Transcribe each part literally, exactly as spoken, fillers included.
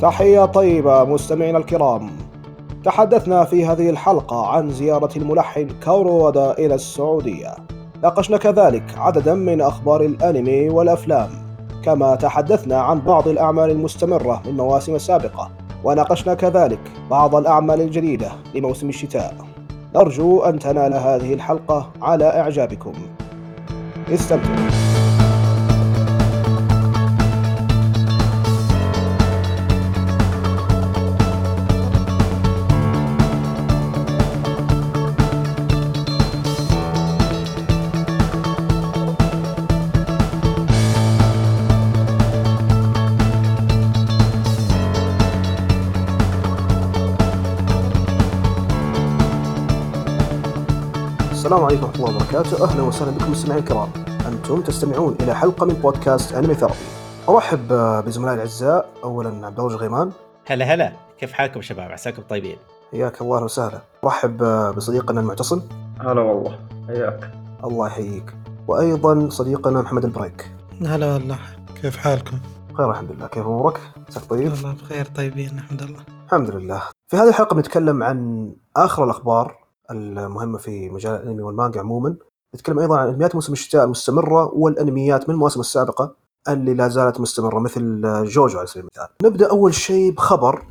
تحية طيبة مستمعينا الكرام. تحدثنا في هذه الحلقة عن زيارة الملحن كاورو وادا إلى السعودية. ناقشنا كذلك عددا من أخبار الأنمي والأفلام، كما تحدثنا عن بعض الأعمال المستمرة من مواسم سابقة، وناقشنا كذلك بعض الأعمال الجديدة لموسم الشتاء. نرجو أن تنال هذه الحلقة على إعجابكم. استمتعوا. السلام عليكم ورحمة الله وبركاته، أهلا وسهلا بكم مستمعين الكرام. أنتم تستمعون إلى حلقة من بودكاست أنمي ثيرابي. أرحب بزملائي الأعزاء، أولا عبد الله الجغيمان. هلا هلا، كيف حالكم شباب؟ عساكم طيبين. حياك الله وسهلا. أرحب بصديقنا المعتصم. هلا والله، حياك. الله يحييك. وأيضا صديقنا محمد البريك. هلا والله، كيف حالكم؟ خير الحمد لله، كيف أمورك؟ عساك طيب؟ والله بخير، طيبين الحمد لله. الحمد لله. في هذه الحلقة نتكلم عن آخر الأخبار المهمة في مجال الأنمي والمانجا عموما. نتكلم أيضا عن أنميات موسم الشتاء المستمرة والأنميات من المواسم السابقة اللي لا زالت مستمرة، مثل جوجو على سبيل المثال. نبدأ أول شيء بخبر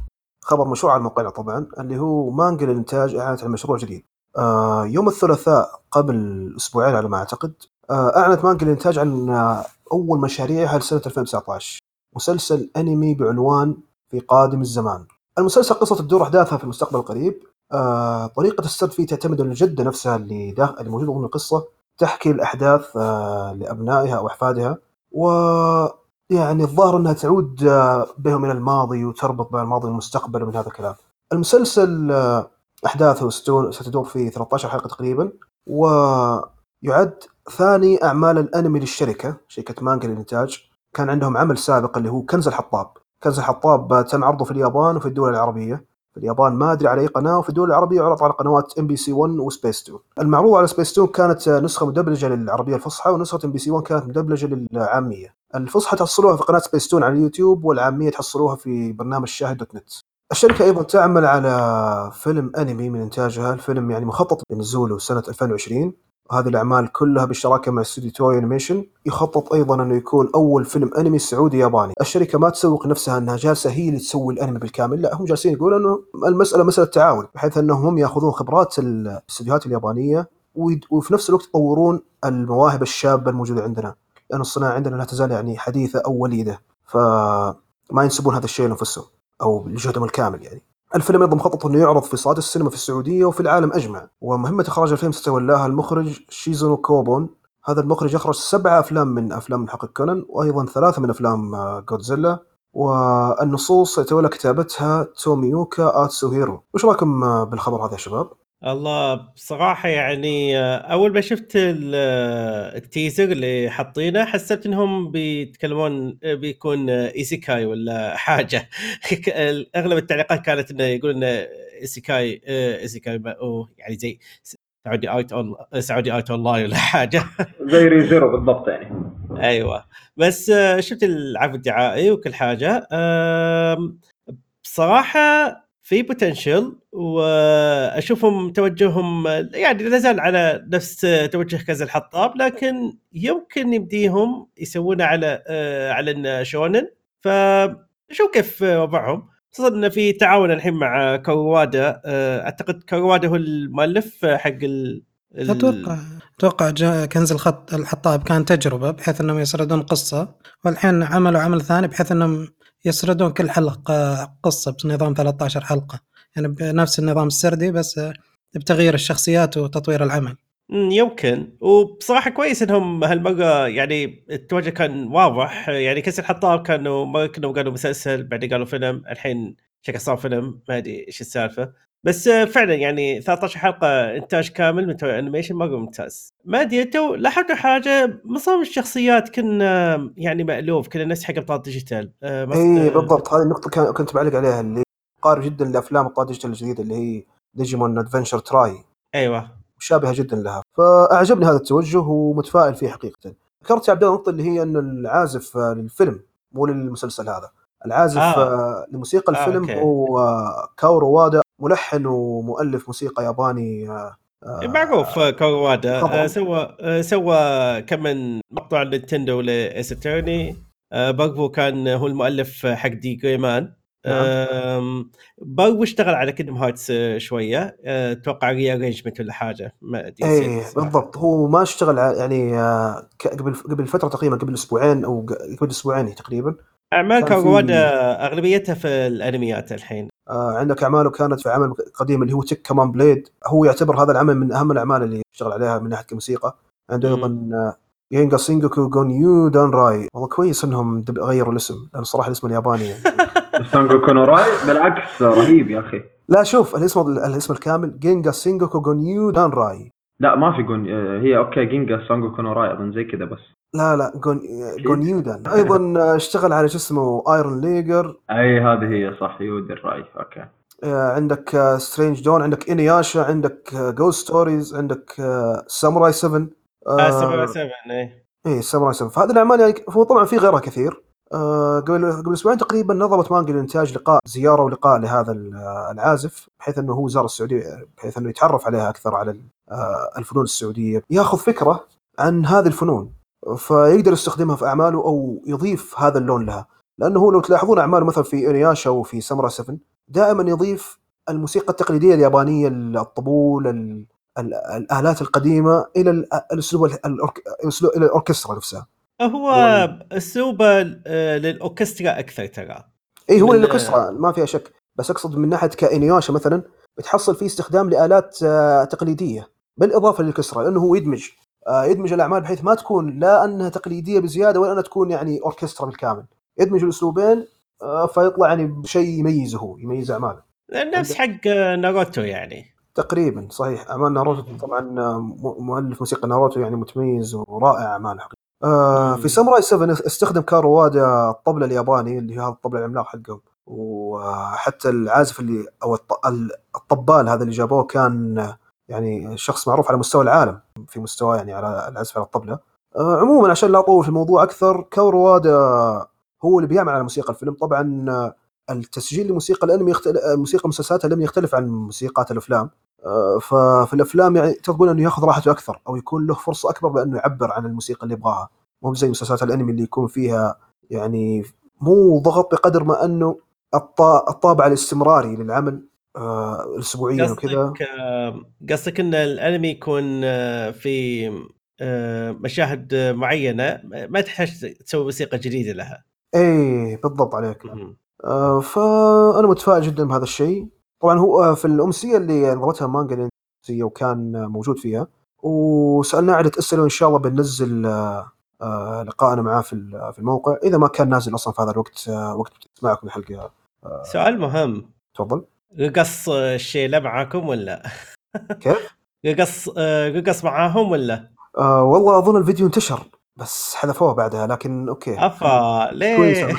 خبر مشروع على الموقع طبعا، اللي هو مانجا الانتاج أعلنت عن مشروع جديد. آه يوم الثلاثاء قبل أسبوعين على ما أعتقد، آه أعلنت مانجا الانتاج عن أول مشاريعها لسنة ألفين وتسعة عشر، مسلسل أنمي بعنوان في قادم الزمان. المسلسل قصة تدور أحداثها في المستقبل القريب. آه، طريقة السرد فيه تعتمد على الجدة نفسها اللي ده اللي موجودة ضمن القصة، تحكي الأحداث آه، لأبنائها أو أحفادها، ويعني الظاهر أنها تعود آه، بهم إلى الماضي وتربط بين الماضي والمستقبل ومن هذا الكلام. المسلسل آه، أحداثه ستدور في ثلاثة عشر حلقة تقريبا، ويعد ثاني أعمال الأنمي للشركة شركة مانجا الانتاج. كان عندهم عمل سابق اللي هو كنز الحطاب. كنز الحطاب آه، تم عرضه في اليابان وفي الدول العربية. في اليابان ما أدري على أي قناة، وفي الدول العربية عرض على قنوات إم بي سي ون وسبيس تو. المعروض على سبيس تو كانت نسخة مدبلجة للعربية الفصحى، ونسخة إم بي سي ون كانت مدبلجة للعامية. الفصحى تحصلوها في قناة سبيس تو على اليوتيوب، والعامية تحصلوها في برنامج شاهد دوت نت. الشركة أيضا تعمل على فيلم أنمي من إنتاجها. الفيلم يعني مخطط لنزوله سنة ألفين وعشرين، وهذه الأعمال كلها بالشراكة مع استوديو توي أنيميشن. يخطط أيضا أنه يكون أول فيلم أنمي سعودي ياباني. الشركة ما تسوق نفسها أنها جالسة هي اللي تسوي الأنمي بالكامل، لا، هم جالسين يقولوا أنه المسألة مسألة تعاون، بحيث أنهم هم يأخذون خبرات الاستوديوهات اليابانية وفي نفس الوقت يطورون المواهب الشابة الموجودة عندنا، لأن الصناعة عندنا لا تزال يعني حديثة أو وليدة، فما ينسبون هذا الشيء لنفسهم أو لجهدهم الكامل يعني. الفيلم أيضاً مخطط أنه يعرض في صالات السينما في السعودية وفي العالم أجمع. ومهمة إخراج الفيلم ستولاها المخرج شيزو كوبون. هذا المخرج يخرج سبعة أفلام من أفلام من حق كونان، وأيضاً ثلاثة من أفلام غودزيلا، والنصوص سيتولى كتابتها توميوكا اتسوهيرو. وش رأيكم بالخبر هذا يا شباب؟ الله بصراحة يعني أول ما شفت التيزر اللي حطينه حسيت إنهم بيتكلمون بيكون إيسيكاي ولا حاجة. أغلب التعليقات كانت إنه يقولون إيسيكاي إيسيكاي أو يعني زي سعودي آيت أون سعودي آيت أونلاين ولا حاجة زي ريزيرو بالضبط يعني. أيوة، بس شفت العرض الدعائي وكل حاجة. بصراحة في بوتنشل، وأشوفهم توجههم يعني لازال على نفس توجه كذا الحطاب، لكن يمكن يمديهم يسوونه على على شونن، فشوف كيف وضعهم. خصوصا أن في تعاون الحين مع كاورو وادا. أعتقد كاورو وادا هو المؤلف حق ال أتوقع أتوقع جا كنز الخط الحطاب كان تجربة بحيث أنهم يسردون قصة، والحين عملوا عمل ثاني بحيث أنهم يسردون كل حلقة قصة بنظام ثلاثة عشر حلقة، يعني بنفس النظام السردي بس بتغيير الشخصيات وتطوير العمل. يمكن، وبصراحة كويس إنهم هالمرة يعني التوجه كان واضح. يعني كسر الحطاب كانوا ما كانوا قالوا مسلسل، بعدين قالوا فيلم، الحين شكل صار فيلم، ما أدري إيش السالفة. بس فعلا يعني ثلاثة عشر حلقة إنتاج كامل من توي أنيميشن مرة ممتاز. ما ديتو لاحظوا حاجة، مصمم الشخصيات كنا يعني مألوف، كنا نفس حق بطاقة ديجيتال. إيه مص... بالضبط، هذه النقطة كنت بعلق عليها، اللي قارب جدا لأفلام بطاقة ديجيتال الجديدة اللي هي ديجيمون أدفنشر تراي. أيوة، مشابهة جدا لها، فأعجبني هذا التوجه ومتفائل فيه حقيقة. ذكرت يا عبد الله النقطة اللي هي أنه العازف للفيلم مو للمسلسل هذا، العازف آه. لموسيقى الفيلم آه، هو كاورو وادا، ملحن ومؤلف موسيقى ياباني معروف. كاورو وادا سوى سوى كمان مقطع نينتندو لساتيرني، برضو كان هو المؤلف حق دي جيمان. أم برضو اشتغل على كيندم هارتس شوية، توقع ري ارينجمنت ولا حاجة. ايه بالضبط، هو ما اشتغل يعني قبل قبل فترة تقريبا، قبل اسبوعين او قبل اسبوعين تقريبا. اعمال كاورو وادا اغلبيتها في الانميات الحين. آه، عندك اعماله كانت في عمل قديم اللي هو تيك كمان بليد، هو يعتبر هذا العمل من اهم الاعمال اللي اشتغل عليها من ناحية الموسيقى. عنده ايضا يينغا سينجوكو غونيو دان راي، والله كويس انهم غيروا الاسم لان صراحة الاسم الياباني سينجوكو راي بالعكس رهيب يا اخي. لا شوف الاسم، الاسم الكامل يينغا سينجوكو غونيو دان راي. لا ما في جون، هي اوكي يينغا سينجوكو راي اظن زي كذا بس. لا لا جون جونيودان ايضا اشتغل على جسمه ايرون ليجر. اي هذه هي صح، يود الراي. اوكي عندك سترينج دون، عندك انياشا، عندك جوست ستوريز، عندك ساموراي سبعة. اه ساموراي سبعة اي اي ساموراي سبعة. فهذه الاعمال يعني هو طبعا في غيرها كثير. قبل قبل اسبوعين تقريبا نظمت مانجا الانتاج لقاء زياره ولقاء لهذا العازف، بحيث انه هو زار السعوديه بحيث انه يتعرف عليها اكثر، على الفنون السعوديه، ياخذ فكره عن هذه الفنون فيقدر يستخدمها في أعماله أو يضيف هذا اللون لها. لأنه هو لو تلاحظون أعماله مثلا في إنياشا وفي سامورا سبعة دائما يضيف الموسيقى التقليدية اليابانية، الطبول، ال ال الآلات القديمة إلى الأسلوب إلى الأوركسترا نفسها. هو أسلوب للأوركسترا أكثر ترى. إيه هو للأوركسترا ما فيها شك، بس أقصد من ناحية كإنياشا مثلا بتحصل فيه استخدام لآلات تقليدية بالإضافة للأوركسترا، لأنه هو يدمج يدمج الأعمال بحيث ما تكون لا أنها تقليدية بزيادة ولا أنها تكون يعني أوركسترا بالكامل. يدمج الأسلوبين فيطلع يعني بشيء يميزه، يميز أعماله. نفس حق ناروتو يعني تقريبا. صحيح أعمال ناروتو طبعا مؤلف موسيقى ناروتو يعني متميز ورائع أعماله. في ساموراي سبعة استخدم كاورو وادا الطبلة الياباني اللي هي هذا الطبلة العملاق حقه، وحتى العازف اللي أو الطبال هذا اللي جابوه كان يعني شخص معروف على مستوى العالم في مستوى يعني على العزف على الطبلة. أه عموما عشان لا أطول في الموضوع أكثر، كاورو وادا هو اللي بيعمل على موسيقى الفيلم. طبعا التسجيل لموسيقى الأنمي يختلف، موسيقى مسلسلاتها الأنمي يختلف عن موسيقات الأفلام. أه ففي الأفلام يعني تقول أنه يأخذ راحته أكثر أو يكون له فرصة أكبر بأنه يعبر عن الموسيقى اللي يبغاها، مو زي مسلسلات الأنمي اللي يكون فيها يعني مو ضغط بقدر ما أنه الطابع الاستمراري للعمل أسبوعياً وكذا. قصدك إن الأنمي يكون في مشاهد معينة ما تحتاج تسوي موسيقى جديدة لها. إيه بالضبط عليك. آه فأنا متفائل جداً بهذا الشيء. طبعاً هو في الأمسية اللي نظمتها مانجا الانتاج وكان موجود فيها وسألنا عدة أسئلة، وإن شاء الله بننزل آه لقاءنا معاه في في الموقع إذا ما كان نازل أصلاً في هذا الوقت. آه وقت بتسمعكم الحلقة. آه سؤال مهم. تفضل. رقص الشيلة معاكم ولا؟ كيف؟ رقص رقص معاهم ولا؟ آه والله أظن الفيديو انتشر بس حذفوه بعدها، لكن أوكي. أفا ليه؟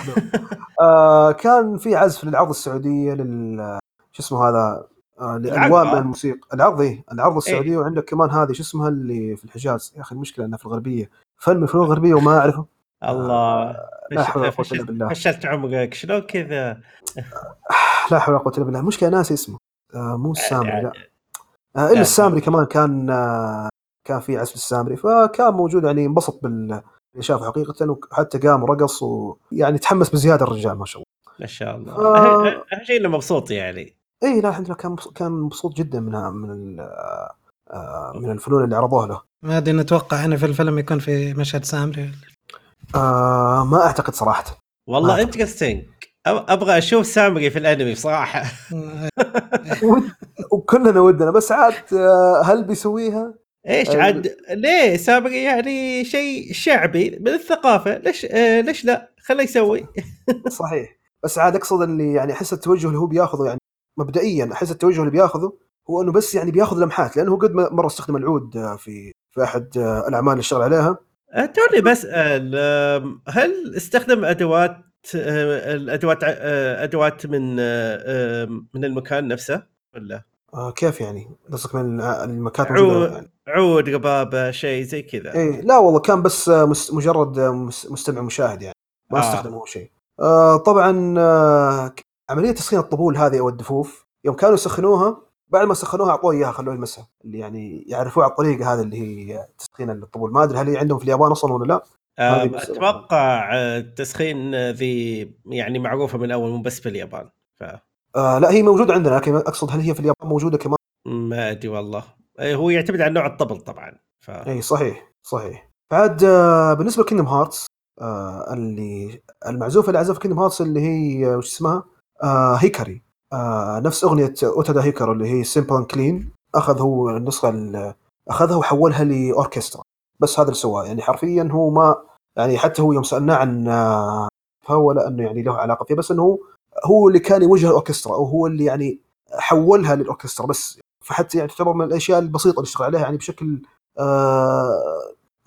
آه كان في عزف للعرض السعودية لل شو اسمه هذا آه لألوان الموسيقى العرض إيه العرض السعودي إيه؟ وعندك كمان هذه شو اسمها اللي في الحجاز. يا أخي المشكلة أنها في الغربية، فيلم في الغربية وما أعرفه. الله لا حول ولا قوة إلا بالله. فشلت عمرك شلون كذا؟ لا حول ولا قوة إلا بالله. مشكلة ناس اسمه آه مو السامري آه لا آه إلا آه السامري كمان كان آه كان في عزف السامري فكان موجود يعني انبسط باللي شافه حقيقة، وحتى قام ورقص ويعني تحمس بزيادة الرجال ما شاء الله ما شاء الله. آه شيء إنه مبسوط يعني. إيه لا الحمد لله كان كان مبسوط جدا من من آه من الفنون اللي عرضوها له. ما أدري نتوقع أنا في الفيلم يكون في مشهد سامري. آه ما أعتقد صراحة. والله إنترستينج، أبغى أشوف سامري في الأنمي بصراحة. وكلنا ودنا بس عاد هل بيسويها؟ إيش عاد ليه سامري يعني شيء شعبي من الثقافة، ليش آه ليش لا خليه يسوي. صحيح بس عاد أقصد اللي يعني أحس التوجه اللي هو بياخذه يعني مبدئيا أحس التوجه اللي بياخذه هو إنه بس يعني بياخذ لمحات، لأنه قد مرة استخدم العود في في أحد الأعمال اللي اشتغل عليها. توني بسأل هل استخدم أدوات الأدوات أدوات من من المكان نفسه ولا كيف يعني؟ قصدك من المكان يعني. عود قبابة شيء زي كذا؟ إيه لا والله كان بس مجرد مستمع مشاهد يعني ما آه. استخدمه شيء. آه طبعا آه عمليه تسخين الطبول هذه او الدفوف يوم كانوا يسخنوها بعد ما سخنوها اعطوه اياها خلوه يلمسها، اللي يعني يعرفوه على الطريقه هذه اللي هي تسخين الطبول. ما ادري هل عندهم في اليابان اصلا ولا لا. اتوقع التسخين ذي يعني معروفه من اول مو بس في اليابان ف... آه لا هي موجوده عندنا، لكن اقصد هل هي في اليابان موجوده كمان؟ ما ادري والله، هو يعتمد على نوع الطبل طبعا ف... اي صحيح صحيح. بعد آه بالنسبه لكيندم هارتس آه اللي المعزوفه اللي عزف كيندم هارتس اللي هي وش اسمها آه هيكاري، آه نفس اغنيه اوتادا هيكارو اللي هي سيمبل اند كلين، اخذ هو النسخه اخذها وحولها لاوركسترا، بس هذا اللي سواه. يعني حرفيا هو ما يعني حتى هو يوم سالناه عن فهو لانه يعني له علاقه فيه، بس انه هو اللي كان يوجه الاوركسترا او هو اللي يعني حولها للاوركسترا بس. فحتى يعني تعتبر من الاشياء البسيطه اللي اشتغل عليها يعني بشكل آه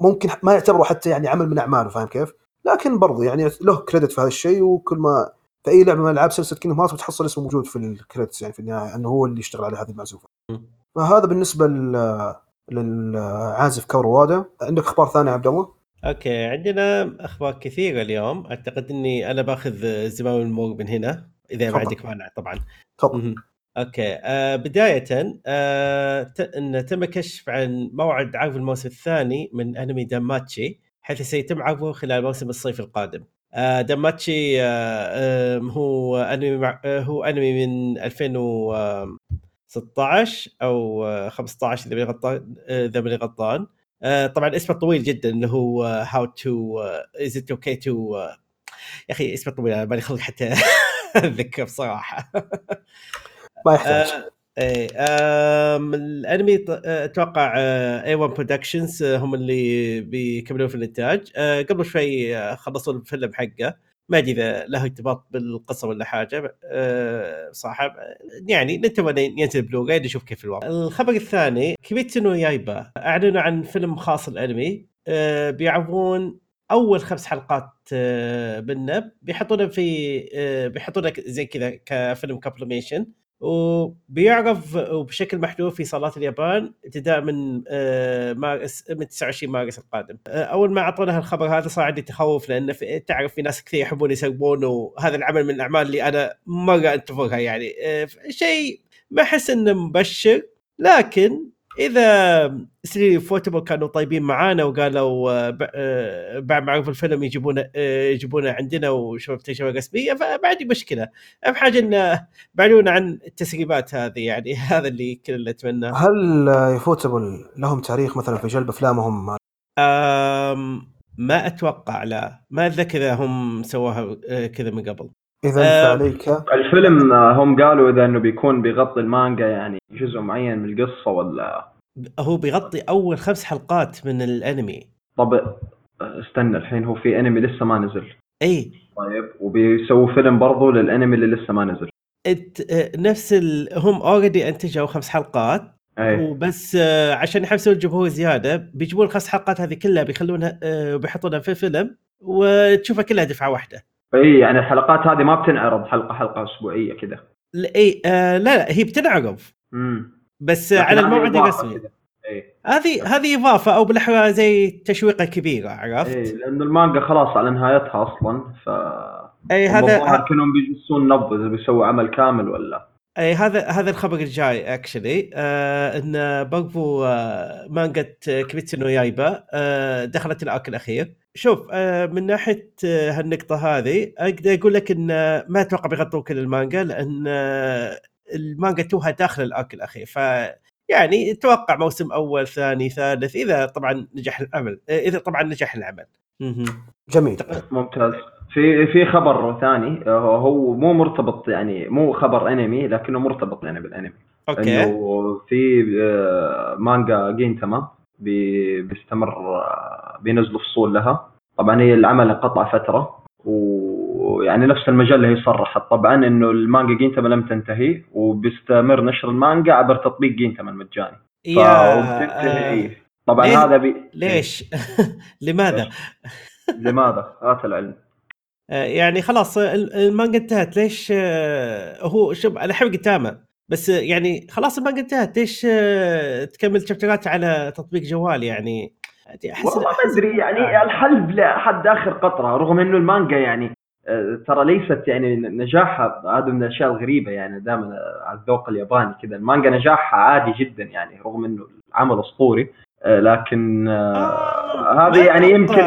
ممكن ما يعتبره حتى يعني عمل من اعماله، فاهم كيف؟ لكن برضه يعني له كريدت في هذا الشيء، وكل ما في اي لعبه من العاب سلسله كيندم هارتس بتحصل اسمه موجود في الكريدتس يعني في النهايه انه هو اللي اشتغل على هذه المعزوفه. فهذا بالنسبه للعازف كاورو وادا. عندك اخبار ثانيه عبد الله؟ اوكي عندنا اخبار كثيره اليوم، اعتقد اني انا باخذ زمام المور من هنا اذا ما عندك مانع طبعا. طبعا اوكي آه بدايه آه ت... ان تم كشف عن موعد عرض الموسم الثاني من انمي داماتشي، حيث سيتم عرضه خلال موسم الصيف القادم. آه داماتشي آه آه هو انمي مع... آه هو انمي من ألفين وستة عشر او خمسة عشر اذا ماني غلطان اذا ماني غلطان آه طبعا اسمه طويل جدا اللي هو هاو تو از ات اوكي تو يا اخي اسمه طويل انا ماني خلق حتى اتذكر بصراحه ما يحتاج. آه اي ام الانمي اتوقع اي وان Productions هم اللي بيكملون في الانتاج. آه قبل شوي خلصوا الفيلم حقه، ما ادري اذا له ارتباط بالقصه ولا حاجه. آه صاحب يعني نتمنى ينزل بلوغاي نشوف كيف الوضع. الخبر الثاني كيميتسو نو يايبا اعلنوا عن فيلم خاص الانمي، آه بيعرضون اول خمس حلقات منه، بيحطونه في آه بيحطونه زي كذا كفيلم كابلميشن، وبيعرض بشكل محدود في صالات اليابان ابتداء من مارس من تسعة وعشرين مارس القادم. اول ما اعطونا هالخبر هذا صار عندي تخوف، لان في تعرف في ناس كثير يحبون يسوونه هذا العمل من الاعمال اللي انا مره انتظرها، يعني شيء ما احس انه مبشر. لكن اذا سري فوتبول كانوا طيبين معانا وقالوا بعد ما عرفوا الفيلم يجيبونه يجيبونه عندنا وشوف تجربه رسميه، فبعدي مشكله. اهم حاجه انه بعدونا عن التسريبات هذه، يعني هذا اللي كل اتمنى. هل يفوتبول لهم تاريخ مثلا في جلب افلامهم؟ ما اتوقع، لا ما اتذكر اذا هم سووها كذا من قبل. اذا عليك الفيلم هم قالوا اذا انه بيكون بيغطي المانجا يعني جزء معين من القصه، ولا هو بيغطي اول خمس حلقات من الانمي. طب استنى الحين هو في انمي لسه ما نزل؟ اي طيب وبيسووا فيلم برضو للانمي اللي لسه ما نزل. نفس ال... هم اوريدي انتجوا خمس حلقات أي. وبس عشان يحمسوا الجمهور زياده بيجيبوا الخمس حلقات هذه كلها بيخلونها وبيحطونها في فيلم وتشوفها كلها دفعه واحده. اي يعني الحلقات هذه ما بتنعرض حلقه حلقه اسبوعيه كذا. اي آه لا لا هي بتنعرض امم بس على الموعد الرسمي. هذه هذه اضافه او بالاحرى زي تشويقه كبيره، عرفت؟ اي لانه المانجا خلاص على نهايتها اصلا، ف اي هذا كانهم بيجسون نبذ بيسووا عمل كامل ولا اي. هذا هذا الخبر الجاي اكشلي آه ان برضو آه مانجا كيميتسو نو يايبا آه دخلت الارك الاخير. شوف آه من ناحيه آه هالنقطه هذه اقدر اقول لك ان ما اتوقع بيغطوا كل المانجا، لان آه المانجا توها داخل الارك الاخير، ف يعني اتوقع موسم اول ثاني ثالث اذا طبعا نجح العمل. اذا طبعا نجح العمل جميل ممتاز. في في خبر ثاني هو مو مرتبط يعني مو خبر انمي لكنه مرتبط يعني بالانمي. اوكي انه في مانجا جينتاما بي بيستمر بينزلوا فصول لها. طبعا هي العمل انقطع فتره، ويعني نفس المجله هي صرحت طبعا انه المانجا جينتاما لم تنتهي وبيستمر نشر المانجا عبر تطبيق جينتاما المجاني. يا طبعا ليه؟ هذا بي... ليش لماذا لماذا هات العلم يعني خلاص المانجا انتهت ليش هو شوف انا حب قتامه بس يعني خلاص المانجا انتهت ليش تكمل شابترات على تطبيق جوال يعني احس ما ادري يعني الحلب لحد اخر قطره رغم انه المانجا يعني ترى ليست يعني نجاحها هذا من الاشياء الغريبه، يعني دائما على الذوق الياباني كذا المانجا نجاحها عادي جدا يعني رغم انه العمل اسطوري، لكن آه هذه يعني يمكن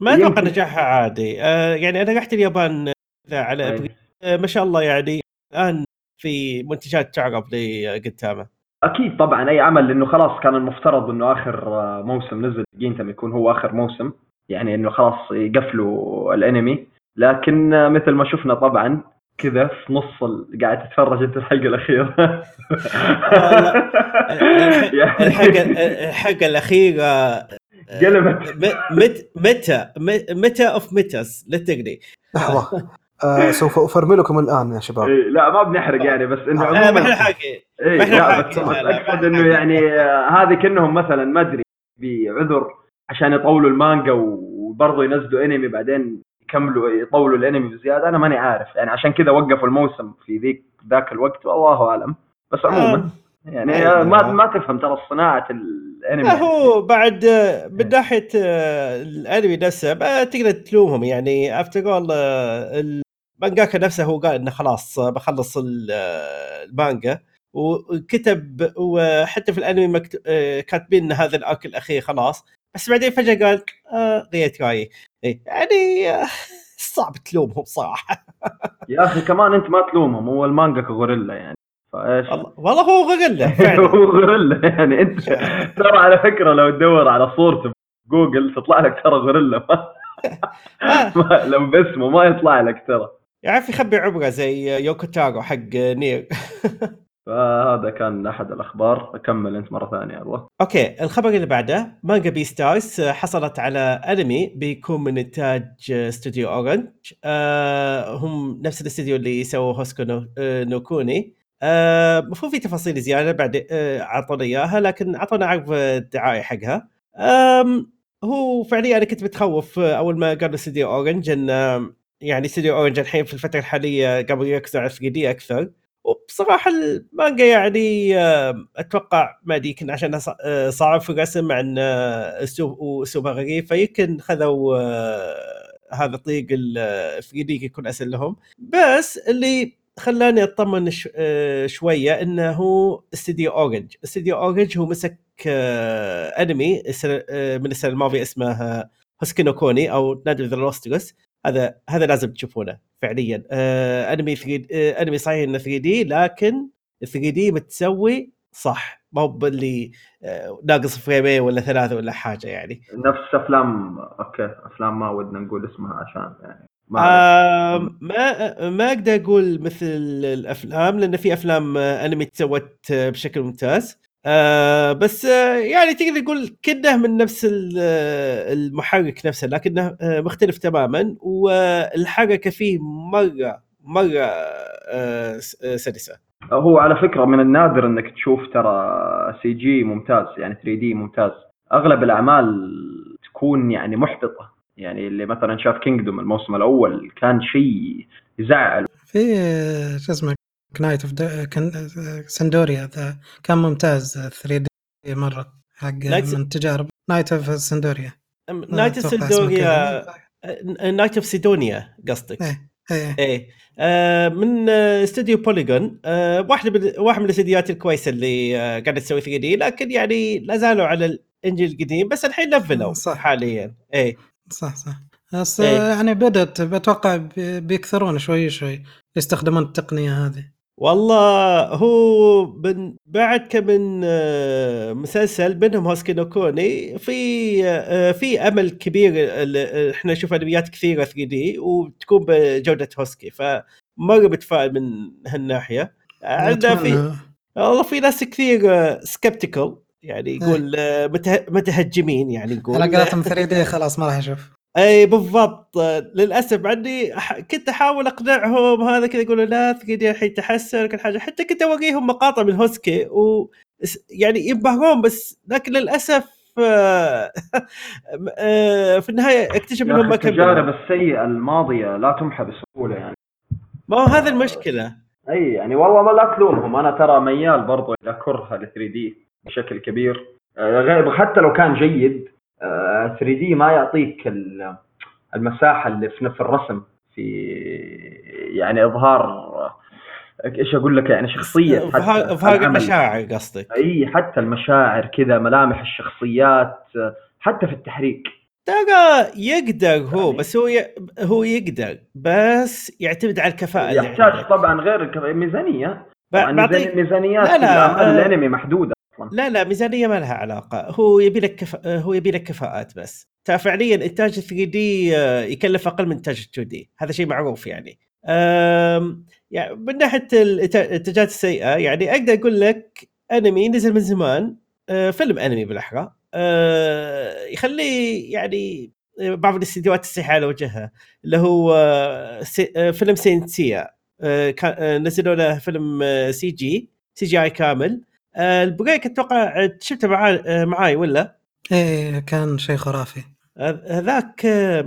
ما اتوقع نجاحها عادي. آه يعني انا رحت اليابان على أبريل. آه ما شاء الله يعني الان في منتجات تعرض لجينتاما. اكيد طبعا اي عمل، لانه خلاص كان المفترض انه اخر موسم نزل جينتاما يكون هو اخر موسم، يعني انه خلاص يقفلوا الانمي، لكن مثل ما شفنا طبعا كذا في نص ال... قاعد تتفرج انت الحلقه الاخيره. الحلقه الحلقه الاخيره قلبت مت متى متى اوف ميتاس للتقري لحظه. آه سوف أفرمي لكم الآن يا شباب. إيه لا ما بنحرق يعني، بس إنه عموما ما إحنا حاجة أقصد إنه يعني آه هذه كأنهم مثلا ما أدري بعذر عشان يطولوا المانجا وبرضه ينزلوا أنمي بعدين يكملوا يطولوا الأنمي بزيادة، أنا ماني عارف يعني، عشان كذا وقفوا الموسم في ذيك ذاك الوقت والله أعلم. بس عموما يعني آه. ما ما تفهم ترى صناعة الأنمي هو بعد من ناحية الأنمي نفسه ما تقدر تلومهم يعني. أفتكر مانجاكا نفسه هو قال إنه خلاص بخلص المانجا وكتب، وحتى في الأنمي مكتوب كاتبين إن هذا الأرك الأخير خلاص، بس بعدين فجأة قال آه غيرت رأيي يعني. آه صعب تلومهم صراحة. يا أخي كمان أنت ما تلومهم، هو المانجاكا غوريلا يعني فايش. والله هو غوريلا فعلا. هو غوريلا يعني. أنت ترى على فكرة لو تدور على صورته جوجل تطلع لك ترى غوريلا. لو باسمه ما يطلع لك ترى، يعرف يخبي عبره زي يوكوتارو حق نير. فهذا كان أحد الأخبار. أكمل أنت مرة ثانية والله. أوكي الخبر اللي بعده، مانجا بي ستارز حصلت على أنمي بيكون من إنتاج استوديو أورنج. أه هم نفس الاستوديو اللي سووا هوسكو نو كوني. أه مفروض في تفاصيل زيادة بعد أه عطونا إياها، لكن عطونا عرض دعائي حقها. أم هو فعليا انا كنت متخوف اول ما قالوا استوديو اورنج ان يعني استوديو اورنج الحين في الفتره الحاليه قبل يركزوا على ثري دي اكثر، وبصراحه المانجا يعني اتوقع ما دي يمكن عشان صعب في الرسم عن اسلوب غريب، فيمكن خذوا هذا الطريق ال3D يكون اسهل لهم. بس اللي خلاني اطمن شويه انه استوديو اورنج استوديو اورنج هو مسك انمي من السنه الماضيه اسمه هوسكو نو كوني او نادي ذا لوسترس. هذا هذا لازم تشوفونه فعليا. انمي ثري انمي صحيح انه ثري دي، لكن ثري دي متسوي صح، ما هو اللي ناقص فريمين ولا ثلاثه ولا حاجه يعني نفس افلام. اوكي افلام ما ودنا نقول اسمها عشان يعني ما آه ما ما اقدر اقول مثل الافلام، لان في افلام انمي تسوت بشكل ممتاز. آه بس آه يعني تقدر تقول كده من نفس المحرك نفسه، لكنه آه مختلف تماما، والحركه فيه مره مره آه سلسه. هو على فكره من النادر انك تشوف ترى سي جي ممتاز يعني ثري دي ممتاز. اغلب الاعمال تكون يعني محبطه، يعني اللي مثلا شاف كينجدوم الموسم الاول كان شيء يزعل. في شو اسمه نايت اوف سندوريا ذا كان ممتاز ثري دي مره حق من تجارب نايت اوف سندوريا نايت اوف سندوريا نايت اوف سيدونيا قصدك. ايه ايه آه من استوديو بوليغون. آه واحده واحد من الاستديوهات الكويسه اللي آه قاعده تسوي ثري دي، لكن يعني لا زالوا على الانجيل القديم، بس الحين لفلوا حاليا. ايه صح صح هسه إيه؟ يعني بدت بتوقع بيكثرون شوي شوي يستخدمون التقنيه هذه. والله هو من بعد كمن مسلسل بينهم هوسكو نو كوني في في امل كبير احنا نشوف انميات كثيره ثري دي وتكون بجوده هوسكي، فمره بتفائل من هالناحيه. عندنا في والله في ناس كثير سكبتيكال يعني يقول متهجمين يعني يقول انا قراتهم ثري دي خلاص ما راح اشوف. اي بالضبط للاسف عندي كنت احاول اقنعهم هذا كذا يقولوا لا ثري دي الحين تحسن كل حاجه، حتى كنت اوريهم مقاطع من هوسكي ويعني ينبهرون، بس لكن للاسف في النهايه اكتشف انهم ما كملوا. التجارب السيئه الماضيه لا تمحى بسهوله يعني، ما هو هذا المشكله. اي يعني والله ما لا تلومهم، انا ترى ميال برضو الى كرهها ل ثري دي بشكل كبير. حتى لو كان جيد ثري دي ما يعطيك المساحه اللي في الرسم في يعني إظهار إيش أقول لك يعني شخصية حتى إظهار المشاعر قصدك. أي حتى المشاعر كذا ملامح الشخصيات حتى في التحريك ترى يقدر هو يعني بس هو ي... هو يقدر بس يعتمد على الكفاءة. يحتاج طبعا غير الكف... ميزانية ب... بعطيك... ميزانيات لا لا الأنمي محدودة أصلا. لا لا ميزانية ما لها علاقة، هو يبي لك كفا... هو يبي لك كفاءات بس. ترى فعليا إنتاج ثري دي يكلف أقل من إنتاج تو دي، هذا شيء معروف يعني. أم... يعني من ناحية الإنتاجات السيئة يعني أقدر أقول لك أنمي نزل من زمان، أه فيلم أنمي بالأحرى أه يخلي يعني بعض الاستديوهات تسيح على وجهها، اللي هو سي... فيلم سينسيا أه كان... نزلوا له فيلم سي جي سي جي آي كامل. أه البريك أتوقع شفته مع... معاي ولا؟ إيه كان شيء خرافي هذاك. أه...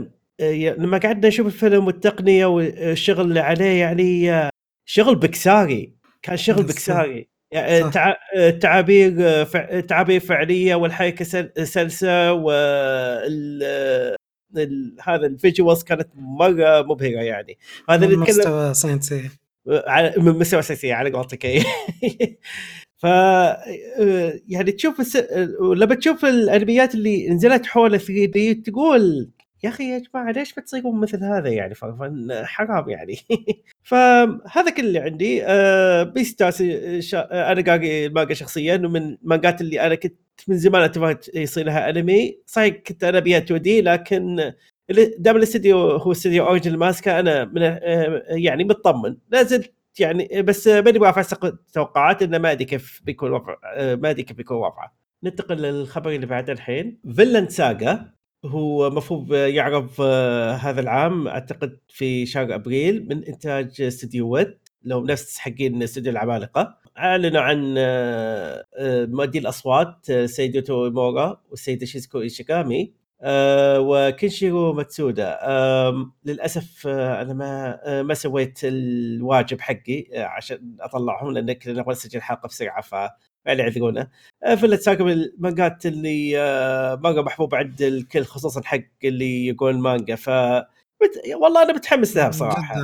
لما قعدنا نشوف الفيلم والتقنية والشغل اللي عليه يعني شغل بكساري، كان شغل بكساري يعني تعابير فع- تعابير فعلية والحركة سل- سلسة وال ال- هذا الفيجوالز كانت مرة مبهرة يعني. هذا من مستوى ساينسي على من مستوى ساينسي على قولتك. ف يعني تشوف الس... لما تشوف الأنميات اللي نزلت حول ثري دي تقول يا أخي يا جماعة ليش بتصيقون مثل هذا يعني حرام يعني. فهذا كل اللي عندي. بيستاس أنا قاري المانجا شخصياً، ومن مانجات اللي أنا كنت من زمان أتفرج يصير لها أنمي. صحيح كنت أنا بيها تو دي لكن دام الاستديو هو استديو أوريجينال ماسكا أنا من يعني متطمن لازلت يعني، بس ماني بعرف أسق التوقعات إنه ما أدري كيف بيكون وضع ما أدري كيف بيكون وضعه. ننتقل للخبر اللي بعده الحين. فيلاند ساغا هو مفروض يعرض هذا العام أعتقد في شهر أبريل من إنتاج استديو ويد، لو نفس حقين استديو العمالقة. أعلنوا عن مؤدي الأصوات سيدو تومورا والسيدة شيزكو إيشيغامي وكينشيرو ماتسودا. للأسف أنا ما ما سويت الواجب حقي عشان أطلعهم لأن كنا نبغى نسجل حلقة بسرعة ف يعني اعذرونا. فيلاند ساغا من المانجات اللي مانجا محبوبة عند الكل خصوصا حق اللي يقول مانجا، ف بت... والله أنا متحمس لها بصراحة.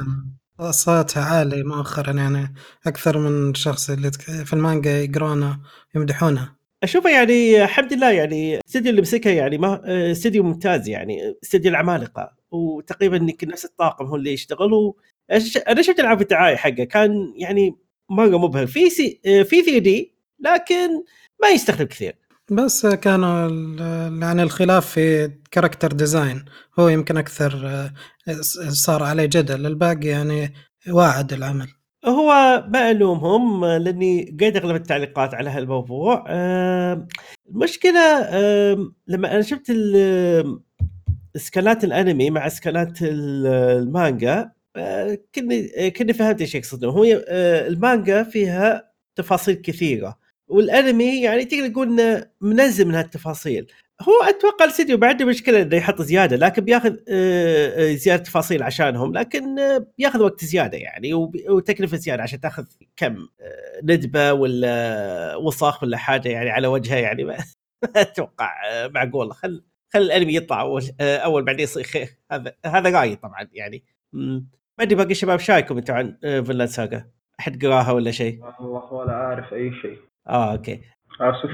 صوتها عالي مؤخرا يعني أكثر من شخص اللي في المانجا يقرونه يمدحونها. أشوفه يعني الحمد لله يعني استديو اللي مسكها يعني ما استديو ممتاز يعني استديو العمالقة، وتقريبا نفس الطاقم هو اللي يشتغلوا. أنا شفت العاب الدعاية حقه كان يعني مانجا مبهر في سي... في ثري دي لكن ما يستخدم كثير، بس كانوا يعني الخلاف في كاركتر ديزاين هو يمكن أكثر صار عليه جدل، الباقي يعني واعد العمل. هو ما ألومهم لأني قاعد أغلب التعليقات على هالموضوع. المشكلة لما أنا شفت السكالات الأنمي مع سكالات المانجا كني كني فهمت إيش يقصدون. هو المانجا فيها تفاصيل كثيرة والأنمي يعني تقدر تقول منزل من هالتفاصيل. هو أتوقع الاستديو بعده مشكلة إنه يحط زيادة لكن بياخذ زيادة تفاصيل عشانهم، لكن بياخذ وقت زيادة يعني وتكلفة زيادة عشان تأخذ كم ندبة ولا وصاخ ولا حاجة يعني على وجهها يعني ما أتوقع معقولة. خل خل الأنمي يطلع أول أول بعدين يصير خير. هذا هذا رأيي طبعا يعني. ما أدري باقي شباب شايكم أنتوا عن فيلاند ساغا؟ أحد قراها ولا شيء؟ والله ولا أعرف أي شيء. آه أوكي آسف.